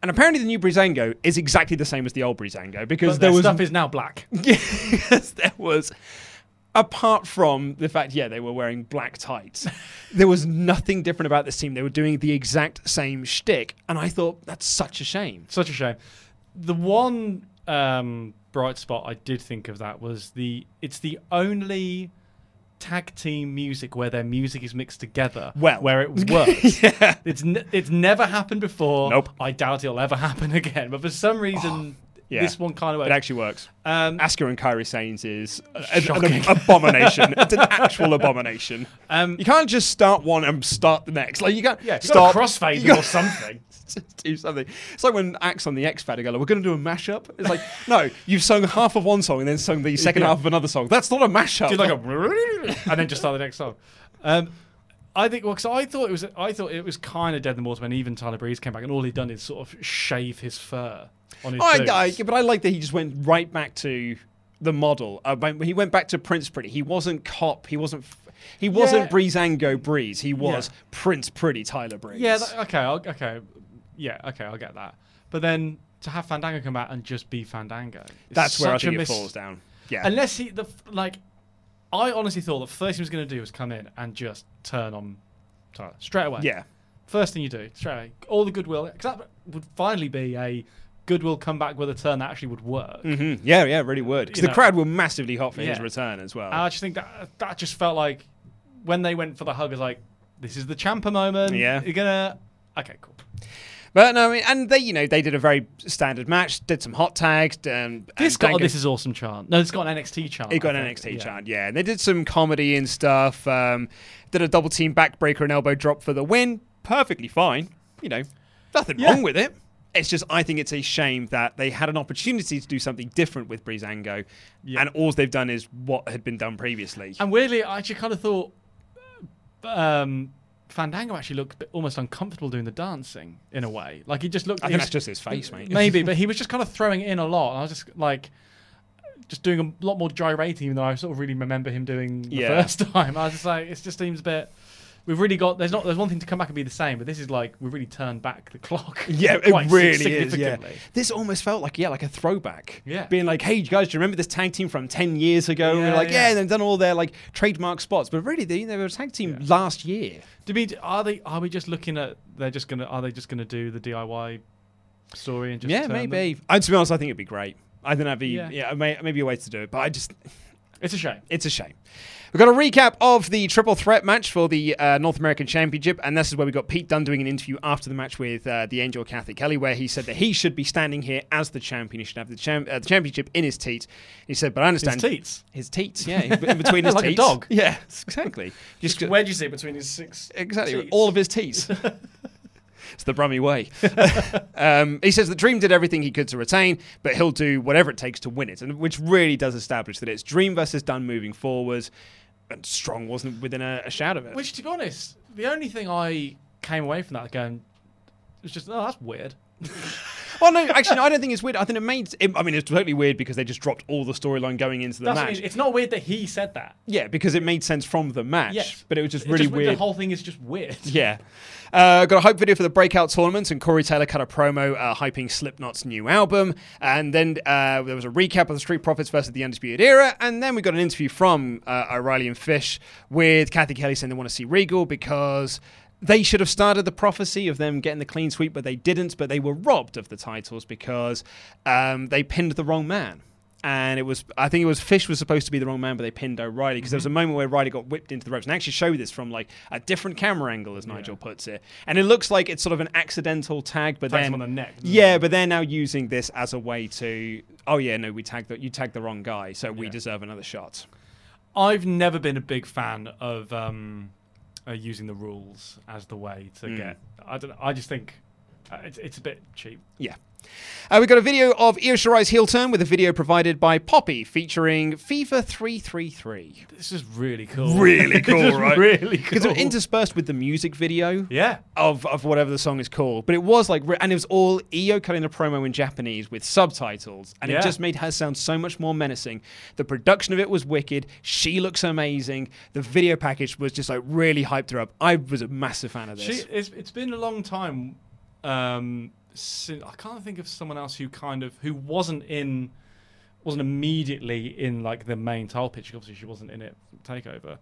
And apparently the new Breezango is exactly the same as the old Breezango because stuff is now black. Yes, there was. Apart from the fact, they were wearing black tights. There was nothing different about this team. They were doing the exact same shtick. And I thought, that's such a shame. Such a shame. The one bright spot I did think of that was it's the only tag team music where their music is mixed together, where it works. It's never happened before. Nope. I doubt it'll ever happen again. But for some reason... This one kind of works. It actually works. Asuka and Kairi Sainz is an abomination. It's an actual abomination. You can't just start one and start the next. Like you got crossfade or something. Do something. It's like when acts on the X Factor go, "We're going to do a mashup." It's like, no, you've sung half of one song and then sung the second half of another song. That's not a mashup. Do like a and then just start the next song. I think because I thought it was kind of dead in the water when even Tyler Breeze came back and all he'd done is sort of shave his fur. But I like that he just went right back to the model. He went back to Prince Pretty. He wasn't Cop. He wasn't Breezango Breeze. He was Prince Pretty Tyler Breeze. Yeah. I'll get that. But then to have Fandango come out and just be Fandango. That's where I think it falls down. Yeah. Unless I honestly thought the first thing he was going to do was come in and just turn on Tyler straight away. Yeah. First thing you do straight away. All the goodwill, because that would finally be a goodwill come back with a turn that actually would work. Mm-hmm. Yeah, it really would. Because the crowd were massively hot for his return as well. I just think that just felt like when they went for the hug, it was like, this is the Ciampa moment. Yeah. You're going to... Okay, cool. But no, and they, they did a very standard match, did some hot tags. This got This Is Awesome chant. No, it's got an NXT chant. It got an NXT chant, yeah. And they did some comedy and stuff. Did a double team backbreaker and elbow drop for the win. Perfectly fine. Nothing wrong with it. It's just, I think it's a shame that they had an opportunity to do something different with Breezango, and all they've done is what had been done previously. And weirdly, I actually kind of thought Fandango actually looked almost uncomfortable doing the dancing in a way. Like he just looked... I think that's just his face, mate. Maybe, but he was just kind of throwing it in a lot. And I was just like... just doing a lot more gyrating, even though I sort of really remember him doing the first time. I was just like, it just seems a bit... We've really got... There's one thing to come back and be the same, but this is like, we've really turned back the clock. Yeah, it really is, yeah. This almost felt like a throwback. Yeah. Being like, hey, you guys, do you remember this tag team from 10 years ago? Yeah, and like, yeah, and they've done all their like trademark spots, but really, they were a tag team last year. Are we just looking at... Are they just going to do the DIY story and just turn maybe. Them? To be honest, I think it'd be great. I think that'd be maybe a way to do it, but I just... It's a shame. It's a shame. We've got a recap of the triple threat match for the North American Championship, and this is where we got Pete Dunne doing an interview after the match with the Angel Kathy Kelly, where he said that he should be standing here as the champion. He should have the championship in his teats. He said, but I understand... His teats? His teats, yeah. In between his teats. Like a dog. Yeah, exactly. Where do you see between his six teats? All of his teats. It's the Brummie way. He says that Dream did everything he could to retain, but he'll do whatever it takes to win it, and which really does establish that it's Dream versus Dunn moving forward, and Strong wasn't within a shout of it. Which, to be honest, the only thing I came away from that going was just, oh, that's weird. Well, no, actually, I don't think it's weird. I think it's totally weird because they just dropped all the storyline going into the match. It's not weird that he said that. Yeah, because it made sense from the match. Yes. But it was just really weird. The whole thing is just weird. Yeah. Got a hype video for the breakout tournament, and Corey Taylor cut a promo hyping Slipknot's new album. And then there was a recap of the Street Profits versus the Undisputed Era. And then we got an interview from O'Reilly and Fish with Kathy Kelly saying they want to see Regal because... They should have started the prophecy of them getting the clean sweep, but they didn't. But they were robbed of the titles because they pinned the wrong man. And I think Fish was supposed to be the wrong man, but they pinned O'Reilly because there was a moment where O'Reilly got whipped into the ropes. And actually show this from like a different camera angle, as Nigel puts it. And it looks like it's sort of an accidental tag, but tags then him on the neck. Yeah, but they're now using this as a way to, you tagged the wrong guy, so we deserve another shot. I've never been a big fan of. Using the rules as the way to get... I don't know. I just think it's a bit cheap. Yeah. We've got a video of Io Shirai's heel turn with a video provided by Poppy featuring FIFA 333. This is really cool. Really cool, right? Really cool. Because it's interspersed with the music video of whatever the song is called. But it was like... And it was all Io cutting a promo in Japanese with subtitles. And it just made her sound so much more menacing. The production of it was wicked. She looks amazing. The video package was just like really hyped her up. I was a massive fan of this. It's been a long time... I can't think of someone else who wasn't immediately in like the main title picture. Obviously, she wasn't in it Takeover.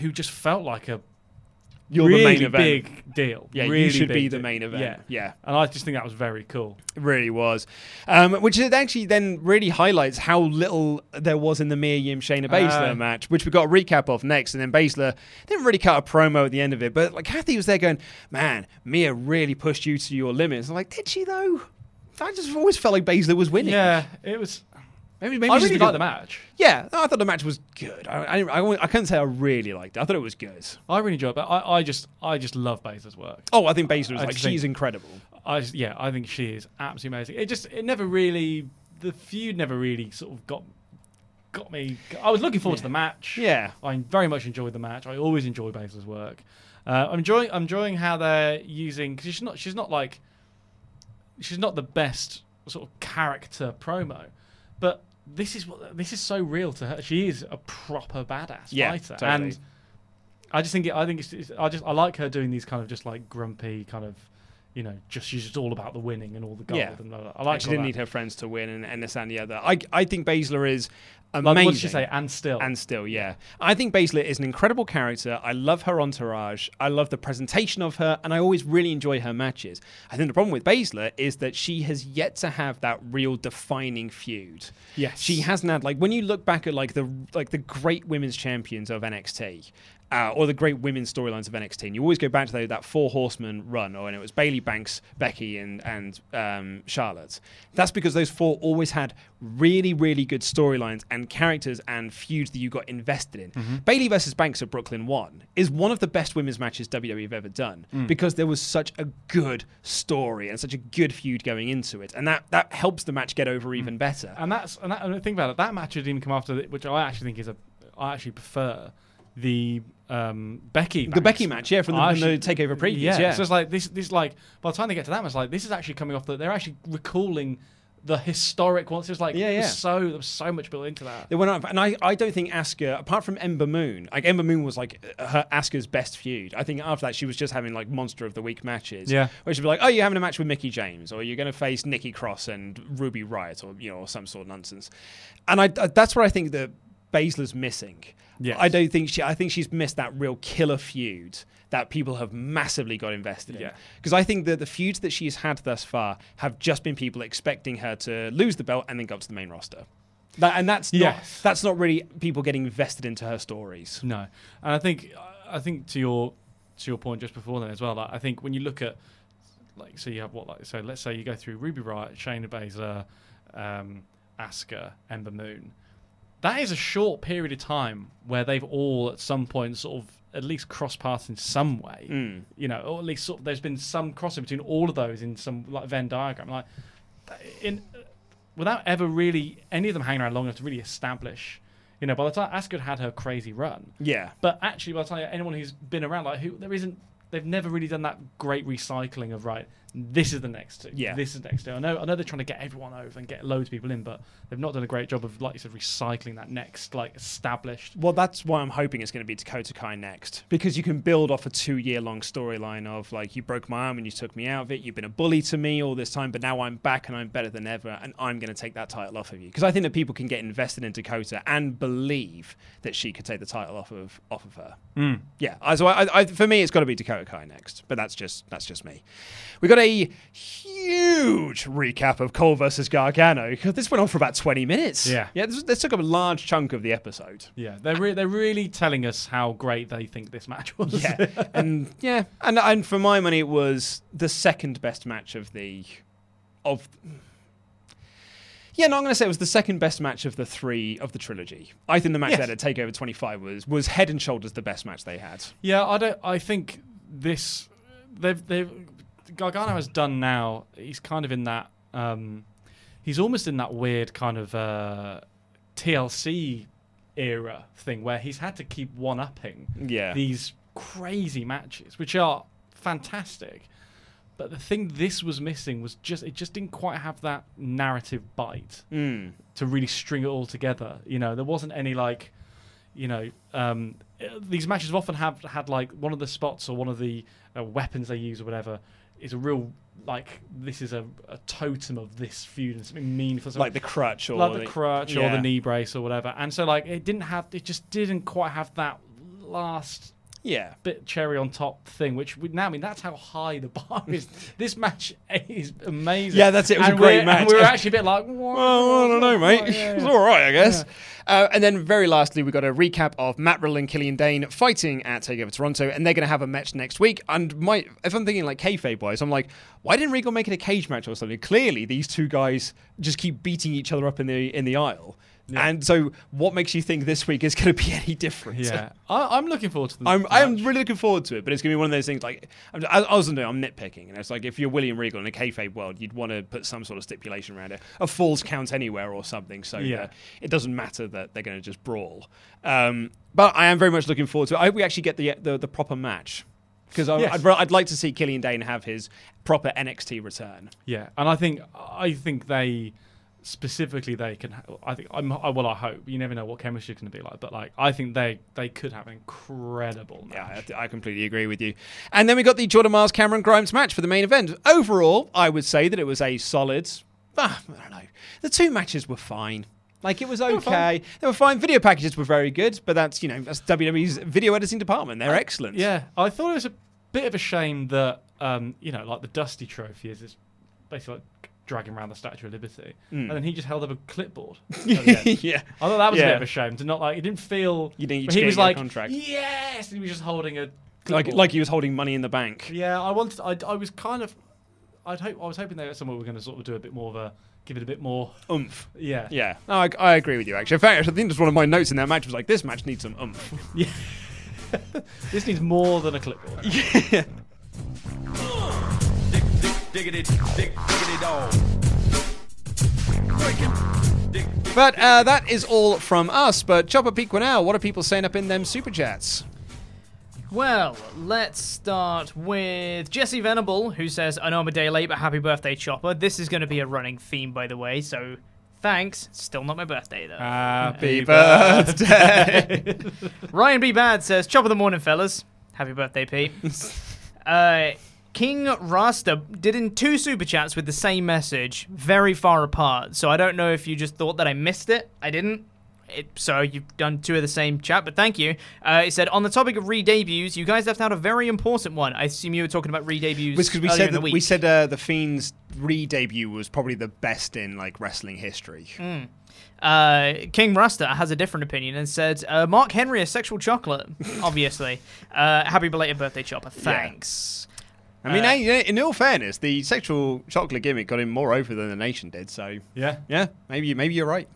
Who just felt like you're really the main event. Big deal. Yeah, really you should be the main event. Yeah. And I just think that was very cool. It really was. Which it actually then really highlights how little there was in the Mia Yim-Shayna Baszler match, which we got a recap of next. And then Baszler didn't really cut a promo at the end of it. But like Kathy was there going, man, Mia really pushed you to your limits. I'm like, did she though? I just always felt like Baszler was winning. Yeah, it was... Maybe I really liked the match. Yeah, I thought the match was good. I can't say I really liked it. I thought it was good. I really enjoyed it. I just love Baszler's work. Oh, I think Baszler is she's incredible. I think she is absolutely amazing. The feud never really sort of got me. I was looking forward to the match. Yeah, I very much enjoyed the match. I always enjoy Baszler's work. I'm enjoying how they're using because she's not the best sort of character promo, but. This is so real to her. She is a proper badass fighter, totally. And I like her doing these kind of just like grumpy kind of, she's just all about the winning and all the gold and blah, blah, blah. I like. She didn't need her friends to win and this and the other. I think Baszler is amazing. Like, what did she say? And still, yeah. I think Baszler is an incredible character. I love her entourage. I love the presentation of her, and I always really enjoy her matches. I think the problem with Baszler is that she has yet to have that real defining feud. Yes, she hasn't had when you look back at the great women's champions of NXT. Or the great women's storylines of NXT. And you always go back to that Four Horsemen run, and it was Bailey, Banks, Becky, and Charlotte. That's because those four always had really, really good storylines and characters and feuds that you got invested in. Mm-hmm. Bailey versus Banks at Brooklyn 1 is one of the best women's matches WWE have ever done because there was such a good story and such a good feud going into it. And that helps the match get over even better. And think about it, that match didn't even come after, which I actually think I actually prefer. The Becky match, yeah, from the Takeover previews. So it's like this. Like by the time they get to that, it's like this is actually coming off. They're actually recalling the historic ones. It was like, there was so much built into that. They went on, and I don't think Asuka, apart from Ember Moon, like Ember Moon was like Asuka's best feud. I think after that she was just having like Monster of the Week matches. Yeah. Where she'd be like, oh, you're having a match with Mickie James, or you're going to face Nikki Cross and Ruby Riott, or, you know, or some sort of nonsense. And that's where I think that Baszler's missing. Yes. I think she's missed that real killer feud that people have massively got invested in. Because I think that the feuds that she's had thus far have just been people expecting her to lose the belt and then go up to the main roster. That's not really people getting invested into her stories. No, and I think to your point just before then as well. Like, I think when you look at let's say you go through Ruby Riott, Shayna Baszler, Asuka, Ember Moon. That is a short period of time where they've all at some point sort of at least cross paths in some way, you know, or at least sort of there's been some crossing between all of those in some like Venn diagram, like without ever really any of them hanging around long enough to really establish. You know, by the time Asuka had her crazy run, but actually by the time anyone who's been around, they've never really done that great recycling of this is the next two. Yeah. This is the next two. I know they're trying to get everyone over and get loads of people in, but they've not done a great job of, like you said, recycling that next, like, established. Well, that's why I'm hoping it's going to be Dakota Kai next, because you can build off a 2-year-long storyline of, like, you broke my arm and you took me out of it, you've been a bully to me all this time, but now I'm back and I'm better than ever, and I'm going to take that title off of you. Because I think that people can get invested in Dakota and believe that she could take the title off of her. Mm. Yeah. So for me, it's got to be Dakota Kai next, but that's just me. We got a huge recap of Cole versus Gargano. This went on for about 20 minutes. Yeah. This took up a large chunk of the episode. Yeah, they're really telling us how great they think this match was. Yeah, and for my money, it was the second best match of. Yeah, no, I'm going to say it was the second best match of the three of the trilogy. I think the match that had Takeover 25 was head and shoulders the best match they had. Yeah, I think this. They've Gargano has done now. He's kind of in that. He's almost in that weird kind of TLC era thing where he's had to keep one-upping these crazy matches, which are fantastic. But the thing this was missing was it just didn't quite have that narrative bite to really string it all together. You know, there wasn't any like, you know, these matches have often had like one of the spots or one of the weapons they use or whatever. Is a real, like, this is a totem of this feud and something meaningful. Like the crutch or the knee brace or whatever. And so, like, it just didn't quite have that last bit cherry on top thing, which that's how high the bar is. This match is amazing. Yeah, that's it. It was a great match. And we were actually a bit like, well, I don't know, mate. It was all right, I guess. Yeah. And then very lastly, we got a recap of Matt Riddle and Killian Dane fighting at TakeOver Toronto, and they're going to have a match next week. And if I'm thinking like kayfabe-wise, I'm like, why didn't Regal make it a cage match or something? Clearly, these two guys just keep beating each other up in the aisle. Yeah. And so what makes you think this week is going to be any different? Yeah, I'm looking forward to this. I'm really looking forward to it, but it's going to be one of those things like... I'm nitpicking, and it's like if you're William Regal in a kayfabe world, you'd want to put some sort of stipulation around it. A falls count anywhere or something, so it doesn't matter that they're going to just brawl. But I am very much looking forward to it. I hope we actually get the proper match, because I'd like to see Killian Dane have his proper NXT return. Yeah, and I think they... Specifically, they can. I hope. You never know what chemistry is going to be like, but like I think they could have an incredible match. Yeah, I completely agree with you. And then we got the Jordan Miles Cameron Grimes match for the main event. Overall, I would say that it was a solid. I don't know. The two matches were fine. Like, it was okay. They were fine. Video packages were very good, but that's WWE's video editing department. They're excellent. Yeah, I thought it was a bit of a shame that the Dusty Trophy is basically like dragging around the Statue of Liberty, and then he just held up a clipboard. I thought that was a bit of a shame to not like. It didn't feel. You didn't. He was like, contract. Yes, and he was just holding a clipboard. like he was holding money in the bank. Yeah, I was hoping that someone were going to sort of do a bit more of a. Give it a bit more oomph. Yeah. Yeah. No, I agree with you actually. In fact, I think just one of my notes in that match was like, this match needs some oomph. Yeah. This needs more than a clipboard. Yeah. But that is all from us. But Chopper Pete Quinnell, what are people saying up in them super chats? Well, let's start with Jesse Venable, who says, I know I'm a day late, but happy birthday, Chopper. This is going to be a running theme, by the way, so thanks. Still not my birthday, though. Happy birthday. Ryan B. Bad says, Chopper the morning, fellas. Happy birthday, Pete. King Rasta did in 2 super chats with the same message, very far apart. So I don't know if you just thought that I missed it. I didn't. So you've done 2 of the same chat, but thank you. It said, on the topic of re-debuts, you guys left out a very important one. I assume you were talking about re-debuts earlier in the week. We said the Fiend's re-debut was probably the best in like wrestling history. King Rasta has a different opinion and said, Mark Henry is sexual chocolate, obviously. Happy belated birthday, Chopper. Thanks. Yeah. I mean, in all fairness, the sexual chocolate gimmick got him more over than the Nation did, so... Yeah, maybe you're right.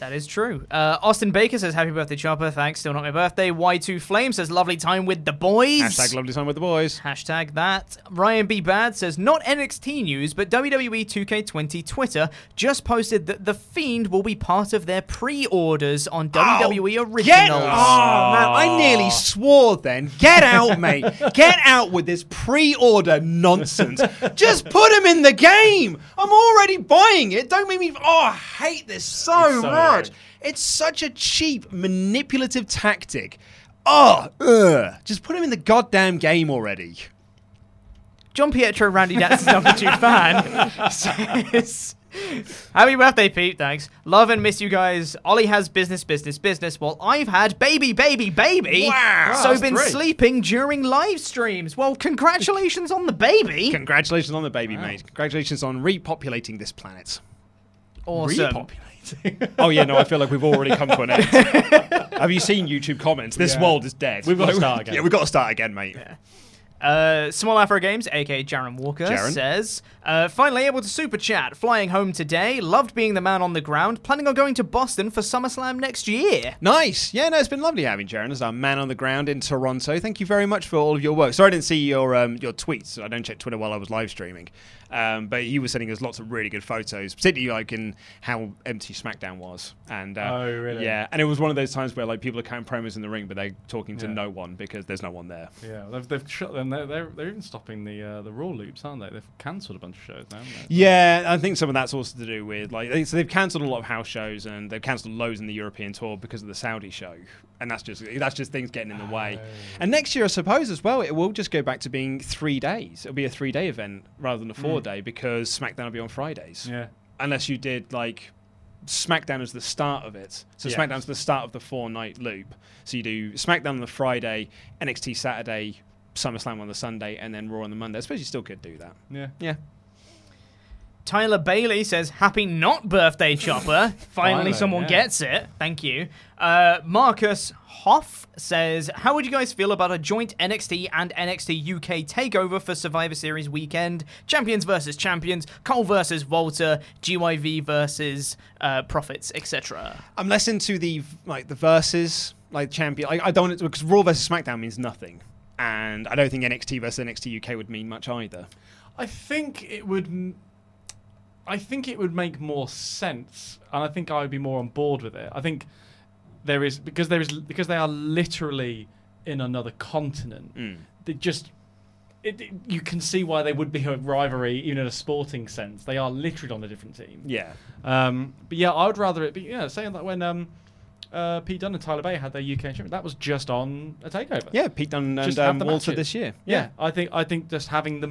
That is true. Austin Baker says, happy birthday, Chopper. Thanks, still not my birthday. Y2 Flame says, lovely time with the boys. Hashtag lovely time with the boys. Hashtag that. Ryan B. Bad says, not NXT news, but WWE 2K20 Twitter just posted that The Fiend will be part of their pre-orders on WWE Originals. Man, I nearly swore then. Get out, mate. Get out with this pre-order nonsense. Just put him in the game. I'm already buying it. Don't make me... I hate this so much. It's such a cheap, manipulative tactic. Just put him in the goddamn game already. John Pietro, Randy Nats's number 2 fan, says, happy birthday, Pete. Thanks. Love and miss you guys. Ollie has business, while I've had baby. Wow. So been great. Sleeping during live streams. Well, congratulations on the baby. Congratulations on the baby, mate. Congratulations on repopulating this planet. Awesome. Oh yeah, no, I feel like we've already come to an end. Have you seen YouTube comments? This world is dead. We've got to start again. Yeah, we've got to start again, mate. Yeah. Small Afro Games, aka Jaren Walker, says, finally able to super chat. Flying home today. Loved being the man on the ground. Planning on going to Boston for SummerSlam next year. Nice. Yeah, no, it's been lovely having Jaren as our man on the ground in Toronto. Thank you very much for all of your work. Sorry I didn't see your tweets. I don't check Twitter while I was live streaming. But he was sending us lots of really good photos, particularly like in how empty SmackDown was. And oh, really? Yeah. And it was one of those times where like people are cutting promos in the ring, but they're talking to no one because there's no one there. Yeah, they've shut them. They're even stopping the Raw loops, aren't they? They've cancelled a bunch of shows now, haven't they? Yeah, I think some of that's also to do with so they've cancelled a lot of house shows and they've cancelled loads in the European tour because of the Saudi show, and that's just things getting in the way. And next year, I suppose as well, it will just go back to being 3 days. It'll be a 3-day event rather than a 4-day because SmackDown will be on Fridays. Yeah, unless you did like SmackDown is the start of it. So yes. SmackDown's the start of the 4-night loop. So you do SmackDown on the Friday, NXT Saturday, SummerSlam on the Sunday, and then Raw on the Monday. I suppose you still could do that. Yeah. Tyler Bailey says, happy not birthday, Chopper. Finally someone gets it. Thank you. Marcus Hoff says, how would you guys feel about a joint NXT and NXT UK takeover for Survivor Series weekend? Champions versus champions, Cole versus Walter, GYV versus Profits, etc. I'm less into the versus, like champion. I don't want it because Raw versus SmackDown means nothing. And I don't think NXT versus NXT UK would mean much either. I think it would make more sense, and I think I would be more on board with it. I think because they are literally in another continent. They just you can see why they would be a rivalry, even in a sporting sense. They are literally on a different team. Yeah. But yeah, I would rather it be saying that when Pete Dunne and Tyler Bay had their UK championship. That was just on a takeover. Yeah, Pete Dunne and Walter matches. This year. Yeah. I think just having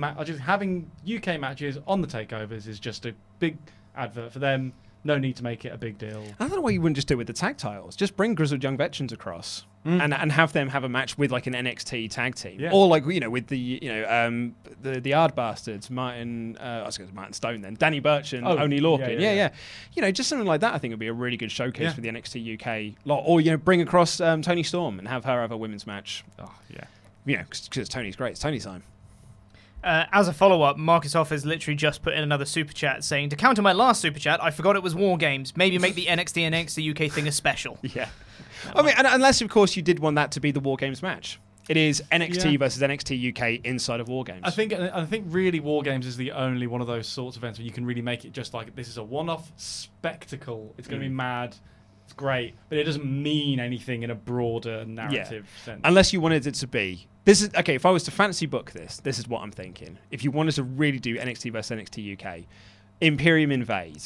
having UK matches on the takeovers is just a big advert for them. No need to make it a big deal. I don't know why you wouldn't just do it with the tag titles. Just bring grizzled young veterans across and have them have a match with like an NXT tag team or like with the Yard Bastards, Martin Stone, then Danny Burch and Oney Lorcan. Yeah. Just something like that. I think would be a really good showcase for the NXT UK lot. Or bring across Toni Storm and have her have a women's match. Oh yeah, because Tony's great. It's Tony's time. As a follow-up, Marcus Hoff has literally just put in another super chat saying, to counter my last super chat, I forgot it was War Games. Maybe make the NXT and NXT UK thing a special. Yeah. Unless, of course, you did want that to be the War Games match. It is NXT versus NXT UK inside of War Games. I think really War Games is the only one of those sorts of events where you can really make it just like, this is a one-off spectacle. It's going to be mad. It's great. But it doesn't mean anything in a broader narrative sense. Unless you wanted it to be This is okay. If I was to fancy book this, this is what I'm thinking. If you wanted to really do NXT versus NXT UK, Imperium invade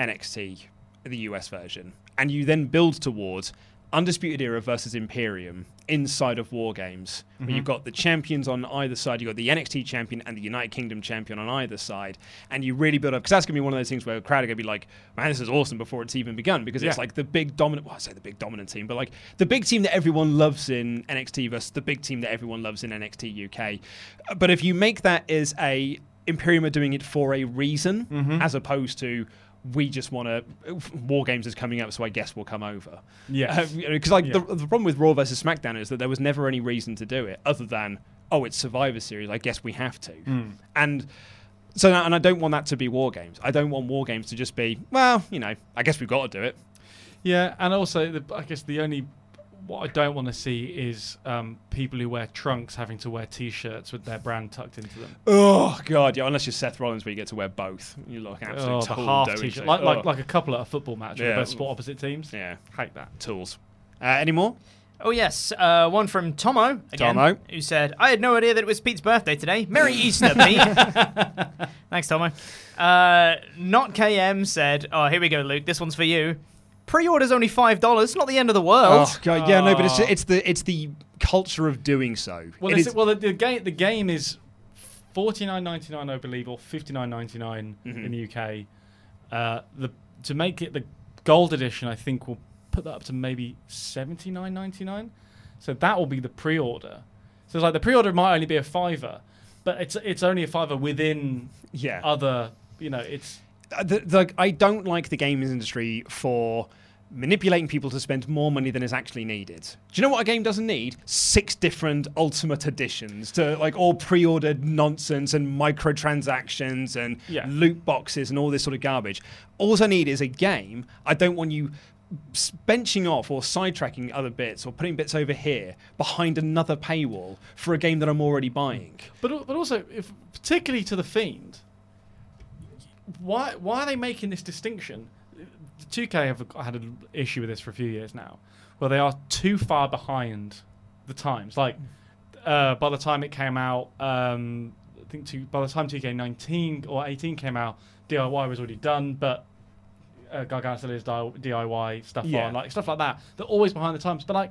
NXT, the US version, and you then build towards Undisputed Era versus Imperium inside of War Games, where you've got the champions on either side, you've got the NXT champion and the United Kingdom champion on either side, and you really build up, because that's going to be one of those things where the crowd are going to be like, man, this is awesome before it's even begun, because it's like the big dominant, well, I say the big dominant team, but like the big team that everyone loves in NXT versus the big team that everyone loves in NXT UK. But if you make that as a Imperium are doing it for a reason, as opposed to we just want to... War Games is coming up, so I guess we'll come over. Yeah. Because the problem with Raw versus SmackDown is that there was never any reason to do it other than, oh, it's Survivor Series, I guess we have to. And so, and I don't want that to be War Games. I don't want War Games to just be, well, you know, I guess we've got to do it. Yeah, and also, I guess the only... What I don't want to see is people who wear trunks having to wear T-shirts with their brand tucked into them. Oh, God, yeah, unless you're Seth Rollins where you get to wear both. You look absolutely tool. The half T-shirt. Like a couple at a football match where both sport opposite teams. Yeah. Hate that. Tools. Any more? Oh, yes. One from Tomo, again, who said, I had no idea that it was Pete's birthday today. Merry Easter, Pete. Thanks, Tomo. Not KM said, oh, here we go, Luke. This one's for you. Pre-order's only $5. It's not the end of the world. Oh, God. Yeah, no, but it's the culture of doing so. Well, the game is $49.99, I believe, or $59.99 in the UK. To make it the gold edition, I think we'll put that up to maybe $79.99. So that will be the pre-order. So it's like the pre-order might only be a $5, but it's only a $5 within other. You know, it's. I don't like the games industry for manipulating people to spend more money than is actually needed. Do you know what a game doesn't need? 6 different Ultimate Editions to like all pre-ordered nonsense and microtransactions and loot boxes and all this sort of garbage. All I need is a game. I don't want you benching off or sidetracking other bits or putting bits over here behind another paywall for a game that I'm already buying. But also, particularly to The Fiend... Why are they making this distinction? 2K have had an issue with this for a few years now, where they are too far behind the times. Like, by the time it came out, I think by the time 2K19 or 18 came out, DIY was already done, but Gargano still is DIY stuff on, like stuff like that. They're always behind the times. But like,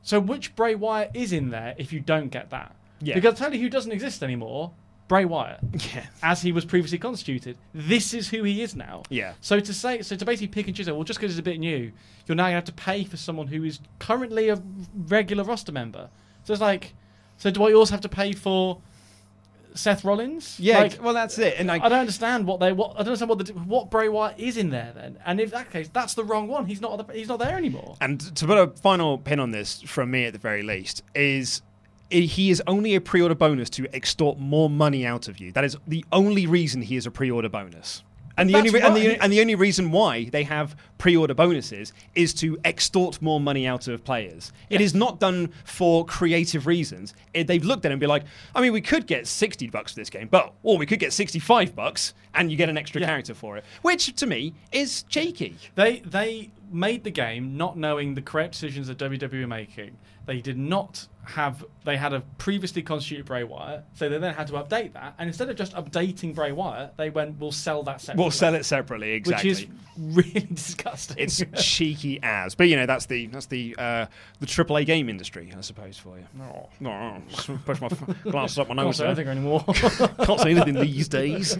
so which Bray Wyatt is in there if you don't get that? Yeah. Because I'll tell you who doesn't exist anymore. Bray Wyatt, as he was previously constituted, this is who he is now. Yeah. So to basically pick and choose, well, just because it's a bit new, you're now going to have to pay for someone who is currently a regular roster member. So it's like, so do I also have to pay for Seth Rollins? Yeah. Like, well, that's it. And I don't understand what Bray Wyatt is in there then. And in that case, that's the wrong one. He's not there anymore. And to put a final pin on this, from me at the very least, is. He is only a pre-order bonus to extort more money out of you. That is the only reason he is a pre-order bonus. And the only reason why they have pre-order bonuses is to extort more money out of players. It is not done for creative reasons. They've looked at it and be like, I mean, we could get $60 for this game, or we could get $65 and you get an extra character for it, which to me is cheeky. They made the game not knowing the correct decisions that WWE were making. They did not have... They had a previously constituted Bray Wyatt, so they then had to update that. And instead of just updating Bray Wyatt, they went, we'll sell that separately. We'll sell it separately, exactly. Which is really disgusting. It's cheeky as. But, you know, that's the AAA game industry, I suppose, for you. No. Push my glasses up my nose. I can't see anything anymore. Can't see anything these days.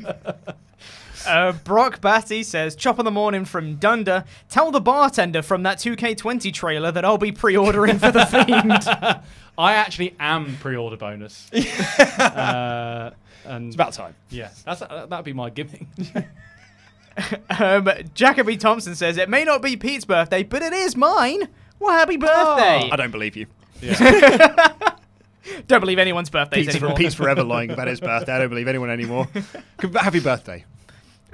Brock Batty says, Chop in the Morning from Dunder, tell the bartender from that 2K20 trailer that I'll be pre-ordering for The Fiend. I actually am pre-order bonus. And it's about time. Yeah, that'd be my giving. Jacoby Thompson says, it may not be Pete's birthday, but it is mine. Well, happy birthday. Oh, I don't believe you. Yeah. Don't believe anyone's birthdays anymore. Pete's forever lying about his birthday. I don't believe anyone anymore. Happy birthday.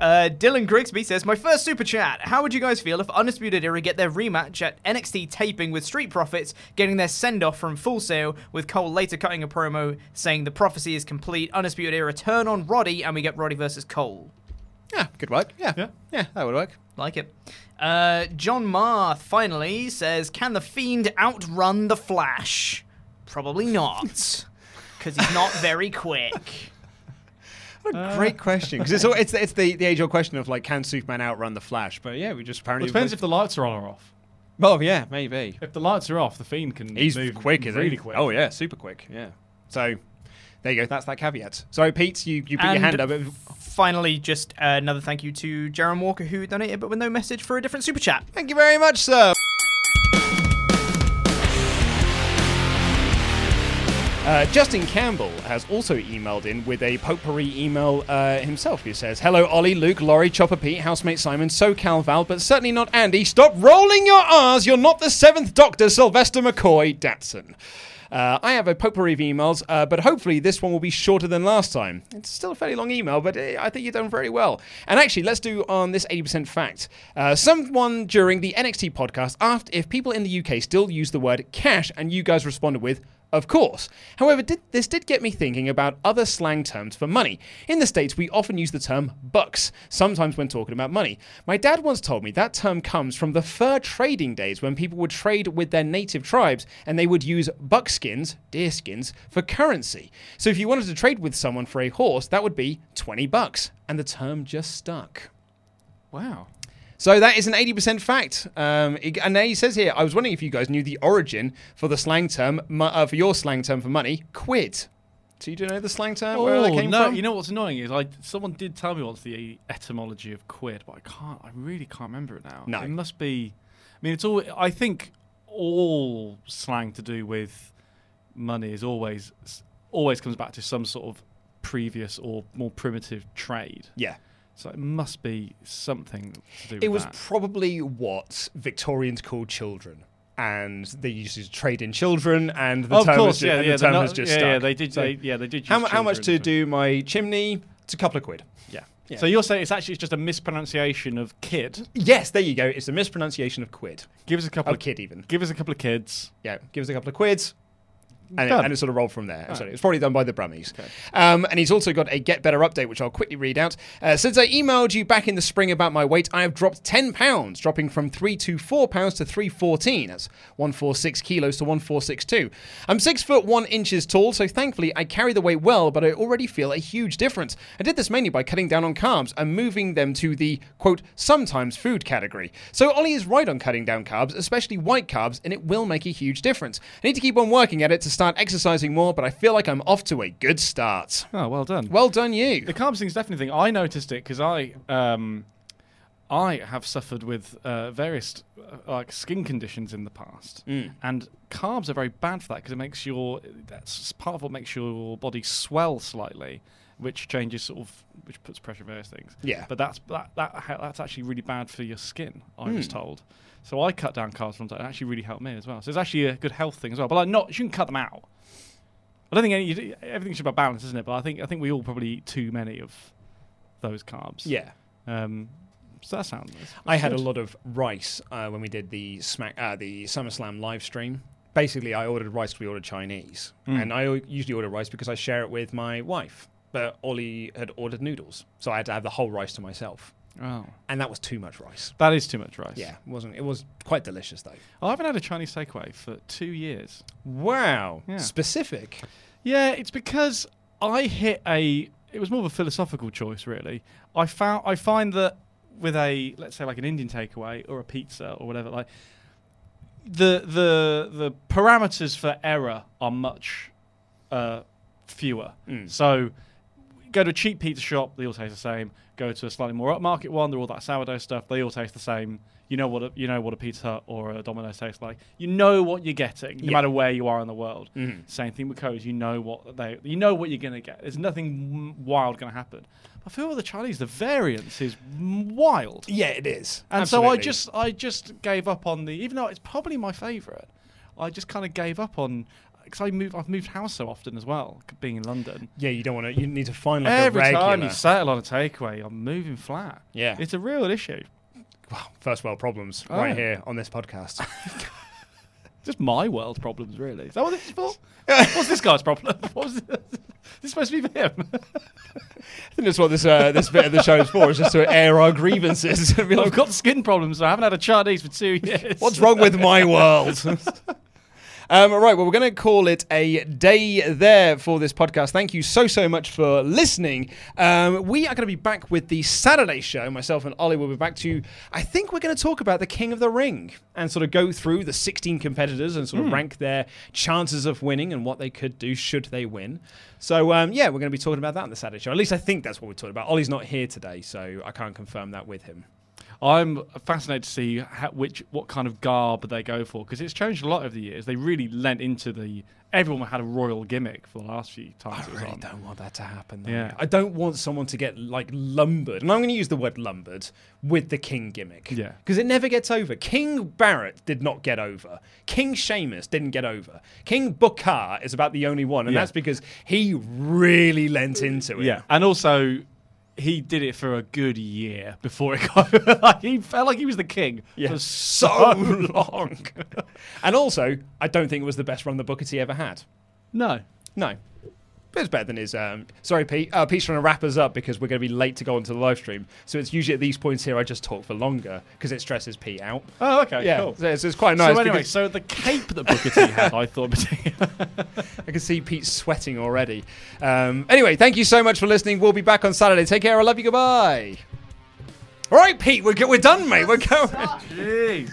Dylan Grigsby says, my first super chat. How would you guys feel if Undisputed Era get their rematch at NXT taping with Street Profits getting their send-off from Full Sail, with Cole later cutting a promo saying the prophecy is complete, Undisputed Era turn on Roddy, and we get Roddy versus Cole? Yeah, good work. Yeah, that would work. Like it. John Marth finally says, can The Fiend outrun The Flash? Probably not, because he's not very quick. What a great question, because it's the age-old question of, like, can Superman outrun the Flash? But yeah, we just apparently... Well, it depends if the lights are on or off. Well, yeah, maybe. If the lights are off, the Fiend can move quick, isn't he? Really quick. Oh, yeah, super quick, yeah. So... there you go. That's that caveat. So, Pete, you put your hand up. Finally, just another thank you to Jaron Walker, who donated, but with no message for a different Super Chat. Thank you very much, sir. Justin Campbell has also emailed in with a potpourri email himself. He says, hello, Ollie, Luke, Laurie, Chopper Pete, housemate Simon, SoCal Val, but certainly not Andy. Stop rolling your R's. You're not the seventh Doctor, Sylvester McCoy Datsun. I have a potpourri of emails, but hopefully this one will be shorter than last time. It's still a fairly long email, but I think you've done very well. And actually, let's do on this 80% fact. Someone during the NXT podcast asked if people in the UK still use the word cash, and you guys responded with, of course. However, this did get me thinking about other slang terms for money. In the States, we often use the term bucks, sometimes when talking about money. My dad once told me that term comes from the fur trading days when people would trade with their native tribes and they would use buckskins, deerskins, for currency. So if you wanted to trade with someone for a horse, that would be 20 bucks. And the term just stuck. Wow. So that is an 80% fact. And there he says here, I was wondering if you guys knew the origin for the slang term, for your slang term for money, quid. So you do know the slang term, where that came from? You know what's annoying is someone did tell me once the etymology of quid, but I really can't remember it now. No. It must be, I think all slang to do with money is always comes back to some sort of previous or more primitive trade. Yeah. So it must be something to do with that. It was probably what Victorians called children. And they used to trade in children, and the term has just stuck. Yeah, they did. They did. How much to do my chimney? It's a couple of quid. Yeah. So you're saying it's just a mispronunciation of kid? Yes, there you go. It's a mispronunciation of quid. Give us a couple of kid even. Give us a couple of kids. Yeah, give us a couple of quids. And it sort of rolled from there. Right. It's probably done by the Brummies. Okay. And he's also got a Get Better update, which I'll quickly read out. Since I emailed you back in the spring about my weight, I have dropped 10 pounds, dropping from 324 pounds to 314. That's 146 kilos to 1462. I'm 6'1" tall, so thankfully I carry the weight well, but I already feel a huge difference. I did this mainly by cutting down on carbs and moving them to the, quote, sometimes food category. So Ollie is right on cutting down carbs, especially white carbs, and it will make a huge difference. I need to keep on working at it to start exercising more, but I feel like I'm off to a good start. Oh, well done. Well done you. The carbs thing's definitely a thing. I noticed it because I have suffered with various skin conditions in the past. Mm. And carbs are very bad for that because that's part of what makes your body swell slightly, which puts pressure on various things. Yeah. But that's actually really bad for your skin, I was told. So I cut down carbs from time. It actually really helped me as well. So it's actually a good health thing as well. But you shouldn't cut them out. I don't think everything should be balanced, isn't it? But I think we all probably eat too many of those carbs. Yeah. So that sounds. I had a lot of rice when we did the SummerSlam live stream. Basically, I ordered rice because we ordered Chinese, and I usually order rice because I share it with my wife. But Ollie had ordered noodles, so I had to have the whole rice to myself. Oh. And that was too much rice. That is too much rice. Yeah, it was quite delicious, though. I haven't had a Chinese takeaway for 2 years. Wow. Yeah. Specific. Yeah, it's because I hit it was more of a philosophical choice, really. I find that with let's say, like an Indian takeaway or a pizza or whatever, like the parameters for error are much fewer. So go to a cheap pizza shop, they all taste the same. Go to a slightly more upmarket one, they're all that sourdough stuff, they all taste the same. You know what a Pizza Hut or a Domino's tastes like. You know what you're getting, no matter where you are in the world. Mm. Same thing with Coles. You know what you're going to get. There's nothing wild going to happen. I feel with the Chinese, the variance is wild. Yeah, it is. And absolutely. So I just gave up on even though it's probably my favourite, I just kind of gave up on. Because I've moved house so often as well, being in London. Yeah, you don't want to. You need to find like every a regular. Every time you settle on a takeaway, I'm moving flat. Yeah, it's a real issue. Well, first world problems right here on this podcast. Just my world problems, really. Is that what this is for? What's this guy's problem? Is this supposed to be for him? I think that's what this bit of the show is for. It's just to air our grievances. Like, I've got skin problems. So I haven't had a Chinese for 2 years. What's wrong with my world? Right, well, we're going to call it a day there for this podcast. Thank you so much for listening. We are going to be back with the Saturday show. Myself and Ollie will be back to, I think we're going to talk about the King of the Ring and sort of go through the 16 competitors and sort of rank their chances of winning and what they could do should they win. So, yeah, we're going to be talking about that on the Saturday show. At least I think that's what we're talking about. Ollie's not here today, so I can't confirm that with him. I'm fascinated to see what kind of garb they go for, because it's changed a lot over the years. They really lent into everyone had a royal gimmick for the last few times. I really don't want that to happen, though. Yeah. I don't want someone to get lumbered, and I'm going to use the word lumbered, with the King gimmick. Yeah. Because it never gets over. King Barrett did not get over. King Sheamus didn't get over. King Booker is about the only one, and that's because he really lent into it. Yeah, and also, he did it for a good year before it got... he felt like he was the king for so long. And also, I don't think it was the best run the Booker T ever had. No. But it's better than his... Sorry, Pete. Pete's trying to wrap us up because we're going to be late to go onto the live stream. So it's usually at these points here I just talk for longer because it stresses Pete out. Oh, okay, cool. So it's quite nice. So anyway, so the cape that Booker T had, I thought... I can see Pete sweating already. Anyway, thank you so much for listening. We'll be back on Saturday. Take care. I love you. Goodbye. All right, Pete. We're done, mate. We're going. Jeez.